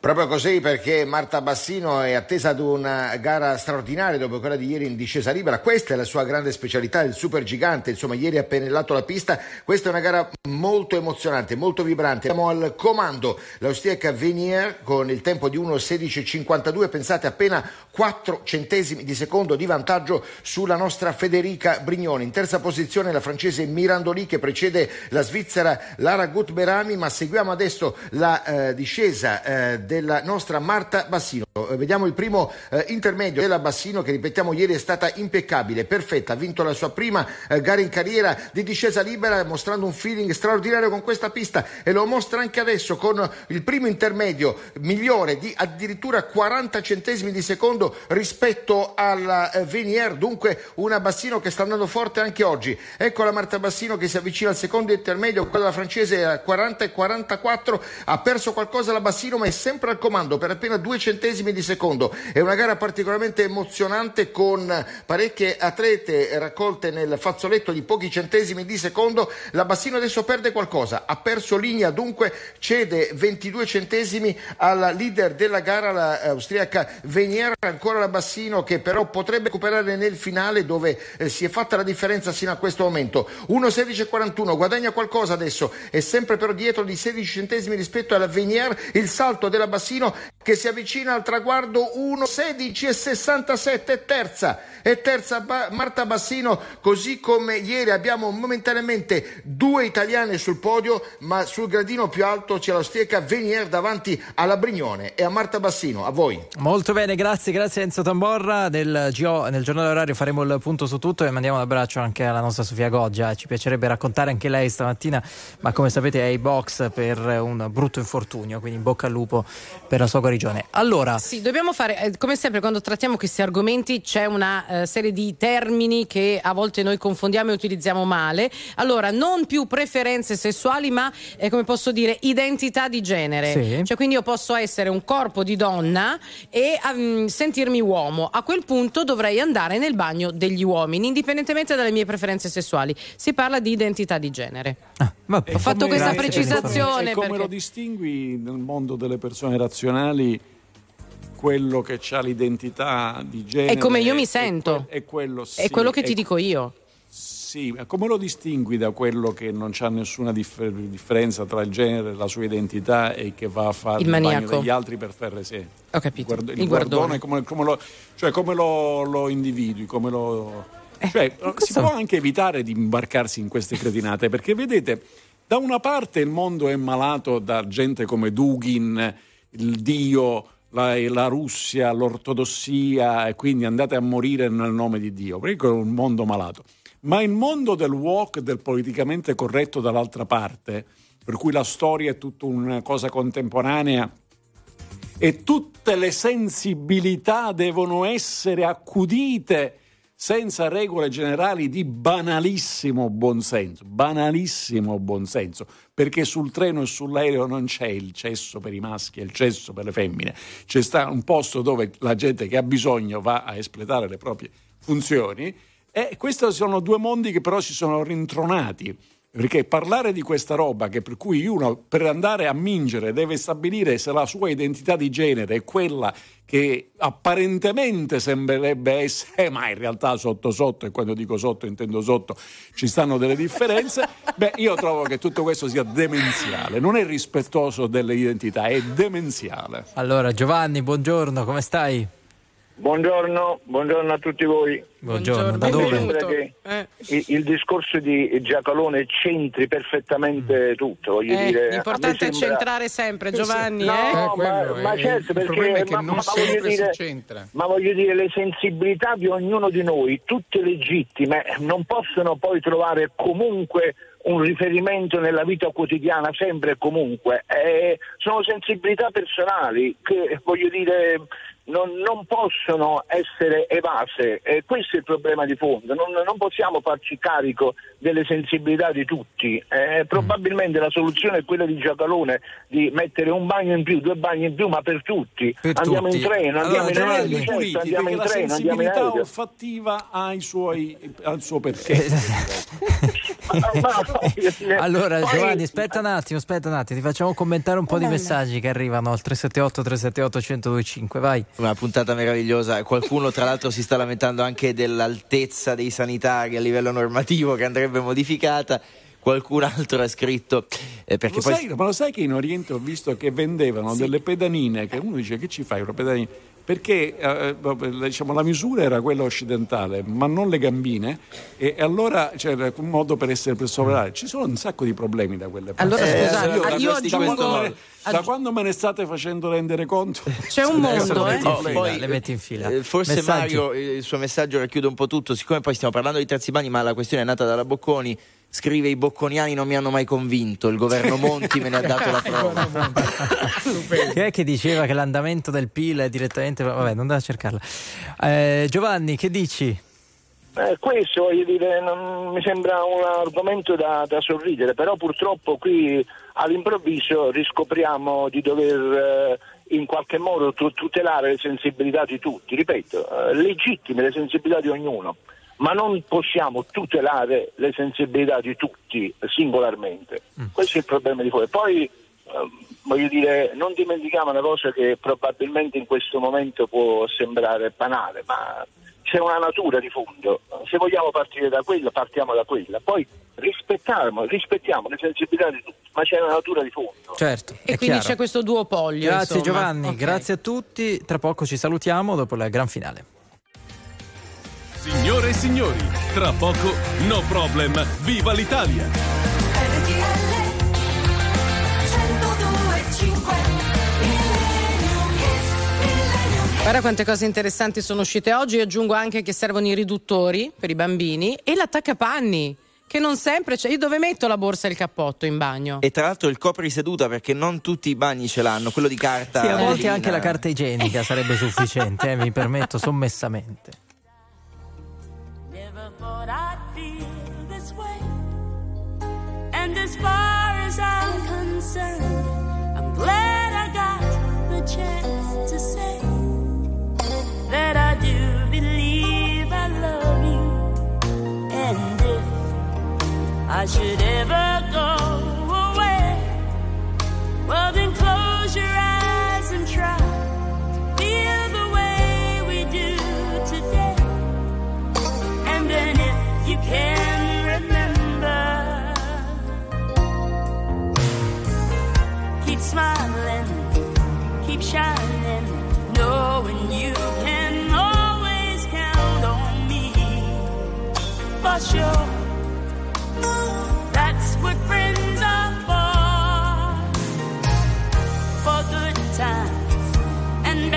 Proprio così, perché Marta Bassino è attesa ad una gara straordinaria dopo quella di ieri in discesa libera. Questa è la sua grande specialità, il super gigante, insomma ieri ha pennellato la pista. Questa è una gara molto emozionante, molto vibrante. Siamo al comando l'austriaca Venier con il tempo di uno sedici cinquantadue, pensate appena quattro centesimi di secondo di vantaggio sulla nostra Federica Brignoni. In terza posizione la francese Mirandoli, che precede la svizzera Lara Gutberami, ma seguiamo adesso la eh, discesa eh, della nostra Marta Bassino. Vediamo il primo eh, intermedio della Bassino, che ripetiamo ieri è stata impeccabile, perfetta, ha vinto la sua prima eh, gara in carriera di discesa libera mostrando un feeling straordinario con questa pista, e lo mostra anche adesso con il primo intermedio migliore di addirittura quaranta centesimi di secondo rispetto alla eh, Venier. Dunque una Bassino che sta andando forte anche oggi. Ecco la Marta Bassino che si avvicina al secondo intermedio, quella francese a quaranta e quarantaquattro, ha perso qualcosa la Bassino ma è sempre sempre al comando per appena due centesimi di secondo. È una gara particolarmente emozionante con parecchie atlete raccolte nel fazzoletto di pochi centesimi di secondo. La Bassino adesso perde qualcosa, ha perso linea, dunque cede ventidue centesimi alla leader della gara, l'austriaca Venier. Ancora la Bassino che però potrebbe recuperare nel finale, dove eh, si è fatta la differenza sino a questo momento. uno sedici quarantuno, guadagna qualcosa adesso, è sempre però dietro di sedici centesimi rispetto alla Venier. Il salto della Bassino che si avvicina al traguardo uno sedici sessantasette, terza e terza ba- Marta Bassino. Così come ieri abbiamo momentaneamente due italiane sul podio, ma sul gradino più alto c'è l'austriaca Venier davanti alla Brignone e a Marta Bassino. A voi. Molto bene, grazie, grazie Enzo Tamborra. Nel, G O, nel giornale orario faremo il punto su tutto e mandiamo un abbraccio anche alla nostra Sofia Goggia. Ci piacerebbe raccontare anche lei stamattina, ma come sapete è in box per un brutto infortunio, quindi in bocca al lupo per la sua guarigione. Allora sì, dobbiamo fare, come sempre quando trattiamo questi argomenti c'è una eh, serie di termini che a volte noi confondiamo e utilizziamo male. Allora, non più preferenze sessuali ma eh, come posso dire, identità di genere. Sì. Cioè, quindi io posso essere un corpo di donna e um, sentirmi uomo. A quel punto dovrei andare nel bagno degli uomini, indipendentemente dalle mie preferenze sessuali. Si parla di identità di genere. Ah, ma ho fatto questa precisazione. E come perché... lo distingui nel mondo delle persone razionali, quello che c'ha l'identità di genere è come io mi sento, è, è, quello, sì, è quello che è, ti dico io. Sì, ma come lo distingui da quello che non c'ha nessuna differ- differenza tra il genere, la sua identità, e che va a fare il, il bagno degli altri per fare sé? Ho capito. Il, guard- il guardone, guardone come, come lo, cioè come lo, lo individui, come lo eh, cioè, si può anche evitare di imbarcarsi in queste cretinate, perché vedete, da una parte il mondo è malato da gente come Dugin, il Dio, la, la Russia, l'ortodossia, e quindi andate a morire nel nome di Dio, perché è un mondo malato. Ma il mondo del woke, del politicamente corretto dall'altra parte, per cui la storia è tutta una cosa contemporanea e tutte le sensibilità devono essere accudite senza regole generali di banalissimo buonsenso, banalissimo buonsenso, perché sul treno e sull'aereo non c'è il cesso per i maschi e il cesso per le femmine, c'è sta un posto dove la gente che ha bisogno va a espletare le proprie funzioni. E questi sono due mondi che però si sono rintronati, perché parlare di questa roba che per cui uno per andare a mingere deve stabilire se la sua identità di genere è quella che apparentemente sembrerebbe essere, ma in realtà sotto sotto, e quando dico sotto intendo sotto, ci stanno delle differenze, beh, io trovo che tutto questo sia demenziale, non è rispettoso delle identità, è demenziale. Allora Giovanni, buongiorno, come stai? Buongiorno, buongiorno a tutti voi. Buongiorno, da dove? Mi sembra che il, il discorso di Giacalone centri perfettamente tutto, voglio eh, dire. L'importante è sembra... centrare sempre, Giovanni. No, eh? no eh, ma, è, ma certo, perché ma, non ma, voglio dire, ma voglio dire, le sensibilità di ognuno di noi, tutte legittime, non possono poi trovare comunque un riferimento nella vita quotidiana, sempre e comunque. Eh, sono sensibilità personali che, voglio dire, Non, non possono essere evase, eh, questo è il problema di fondo, non, non possiamo farci carico delle sensibilità di tutti, eh, probabilmente la soluzione è quella di Giacalone, di mettere un bagno in più, due bagni in più, ma per tutti, per andiamo tutti. in treno, andiamo allora, in treno, certo, andiamo in treno, la sensibilità olfattiva ha il suo perché. Allora Giovanni, aspetta un attimo, aspetta un attimo, ti facciamo commentare un po' di messaggi che arrivano al tre sette otto tre sette otto uno zero due cinque, vai. Una puntata meravigliosa. Qualcuno tra l'altro si sta lamentando anche dell'altezza dei sanitari a livello normativo, che andrebbe modificata. Qualcun altro ha scritto eh, perché lo poi... sai, ma lo sai che in Oriente ho visto che vendevano sì. delle pedanine, che uno dice che ci fai una pedanina, perché eh, diciamo la misura era quella occidentale ma non le gambine, e, e allora c'era un modo per essere per sovrare. Ci sono un sacco di problemi da quelle parti. Allora eh, scusate, io, da, io aggiungo, da, quando ne, aggi... da quando me ne state facendo rendere conto c'è un mondo eh? oh, poi, le metti in fila eh, forse messaggi. Mario, il suo messaggio racchiude un po' tutto, siccome poi stiamo parlando di terzi bagni, ma la questione è nata dalla Bocconi. Scrive: i bocconiani non mi hanno mai convinto, il governo Monti me ne ha dato la prova. Chi è che diceva che l'andamento del P I L è direttamente... Vabbè, non andavo a cercarla. Eh, Giovanni, che dici? Eh, questo, voglio dire, non mi sembra un argomento da, da sorridere, però purtroppo qui all'improvviso riscopriamo di dover... Eh, in qualche modo tutelare le sensibilità di tutti, ripeto, eh, legittime le sensibilità di ognuno, ma non possiamo tutelare le sensibilità di tutti singolarmente. Mm. Questo è il problema di fuori. Poi eh, voglio dire, non dimentichiamo una cosa che probabilmente in questo momento può sembrare banale, ma c'è una natura di fondo, se vogliamo partire da quella partiamo da quella, poi rispettiamo, rispettiamo le sensibilità di tutti, ma c'è una natura di fondo. Certo, e quindi chiaro. C'è questo duopolio. Grazie insomma. Giovanni, okay. Grazie a tutti, tra poco ci salutiamo dopo la gran finale. Signore e signori, tra poco No Problem, viva l'Italia! R T L centodue e cinque. Guarda quante cose interessanti sono uscite oggi. Io aggiungo anche che servono i riduttori per i bambini e l'attaccapanni, che non sempre c'è. Io dove metto la borsa e il cappotto in bagno? E tra l'altro il copriseduta, perché non tutti i bagni ce l'hanno, quello di carta. Sì, a volte anche la carta igienica sarebbe sufficiente, eh, mi permetto sommessamente. Never thought I'd feel this way, and as far as I'm concerned, I'm glad I got the chance to say that I do believe I love you, and if I should ever go away, well then close your eyes and try to feel the way we do today, and then if you can remember, keep smiling, keep shining, knowing you can for sure. That's what friends are for, for good times and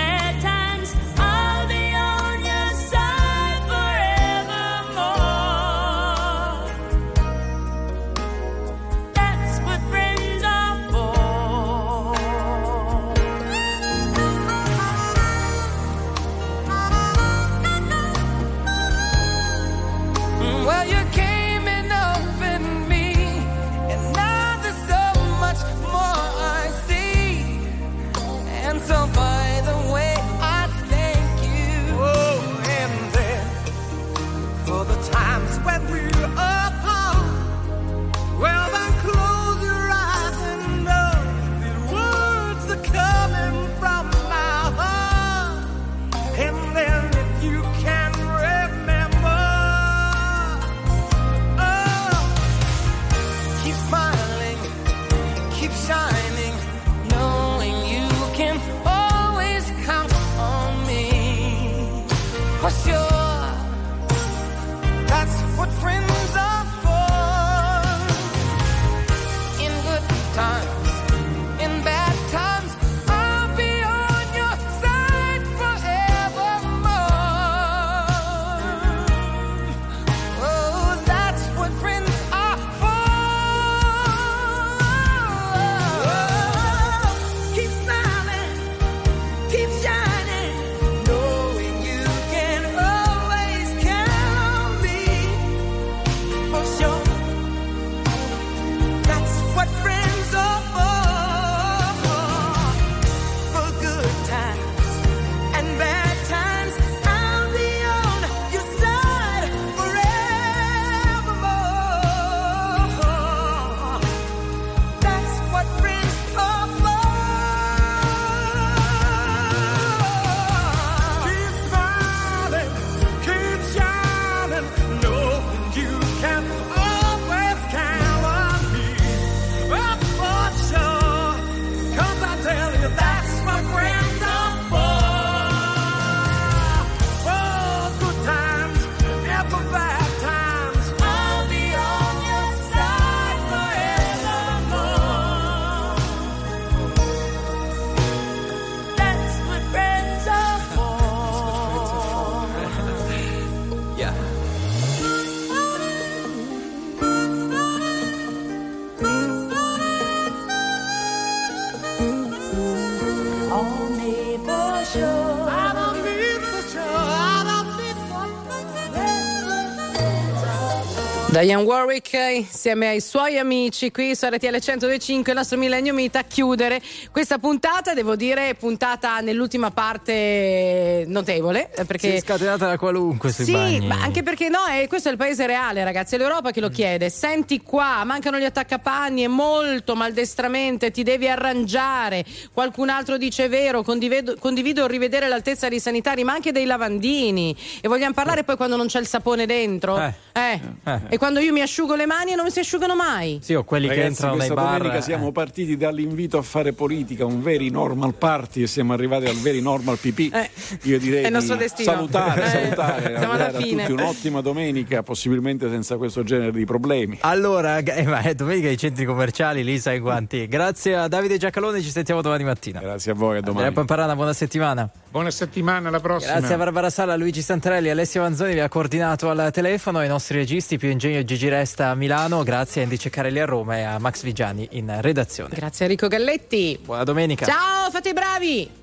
Diane Warwick insieme ai suoi amici qui su R T L centodue e cinque, il nostro Millennio Mita, a chiudere questa puntata, devo dire puntata nell'ultima parte notevole, perché si è scatenata da qualunque sui sì, bagni. Ma anche perché no, è, questo è il paese reale, ragazzi, è l'Europa che lo chiede. Senti qua, mancano gli attaccapanni e molto maldestramente ti devi arrangiare, qualcun altro dice vero, condivido, condivido rivedere l'altezza dei sanitari ma anche dei lavandini, e vogliamo parlare poi quando non c'è il sapone dentro? eh, eh. eh. E quando io mi asciugo le mani e non si asciugano mai. Sì, o quelli, ragazzi, che entrano nei bar. Domenica siamo partiti dall'invito a fare politica, un very normal party, e siamo arrivati al very normal pipì. Eh, io direi di salutare, eh, salutare. Siamo alla fine. A tutti un'ottima domenica, possibilmente senza questo genere di problemi. Allora, eh, ma è domenica ai centri commerciali, lì sai quanti. Grazie a Davide Giacalone, ci sentiamo domani mattina. Grazie a voi, a domani. Andrea Pamparana, buona settimana. Buona settimana, alla prossima. Grazie a Barbara Sala, Luigi Santarelli, Alessia Manzoni vi ha coordinato al telefono, ai nostri registi Pio Ingegno e Gigi Resta a Milano, grazie a Indice Carelli a Roma e a Max Vigiani in redazione. Grazie a Enrico Galletti. Buona domenica. Ciao, fate i bravi.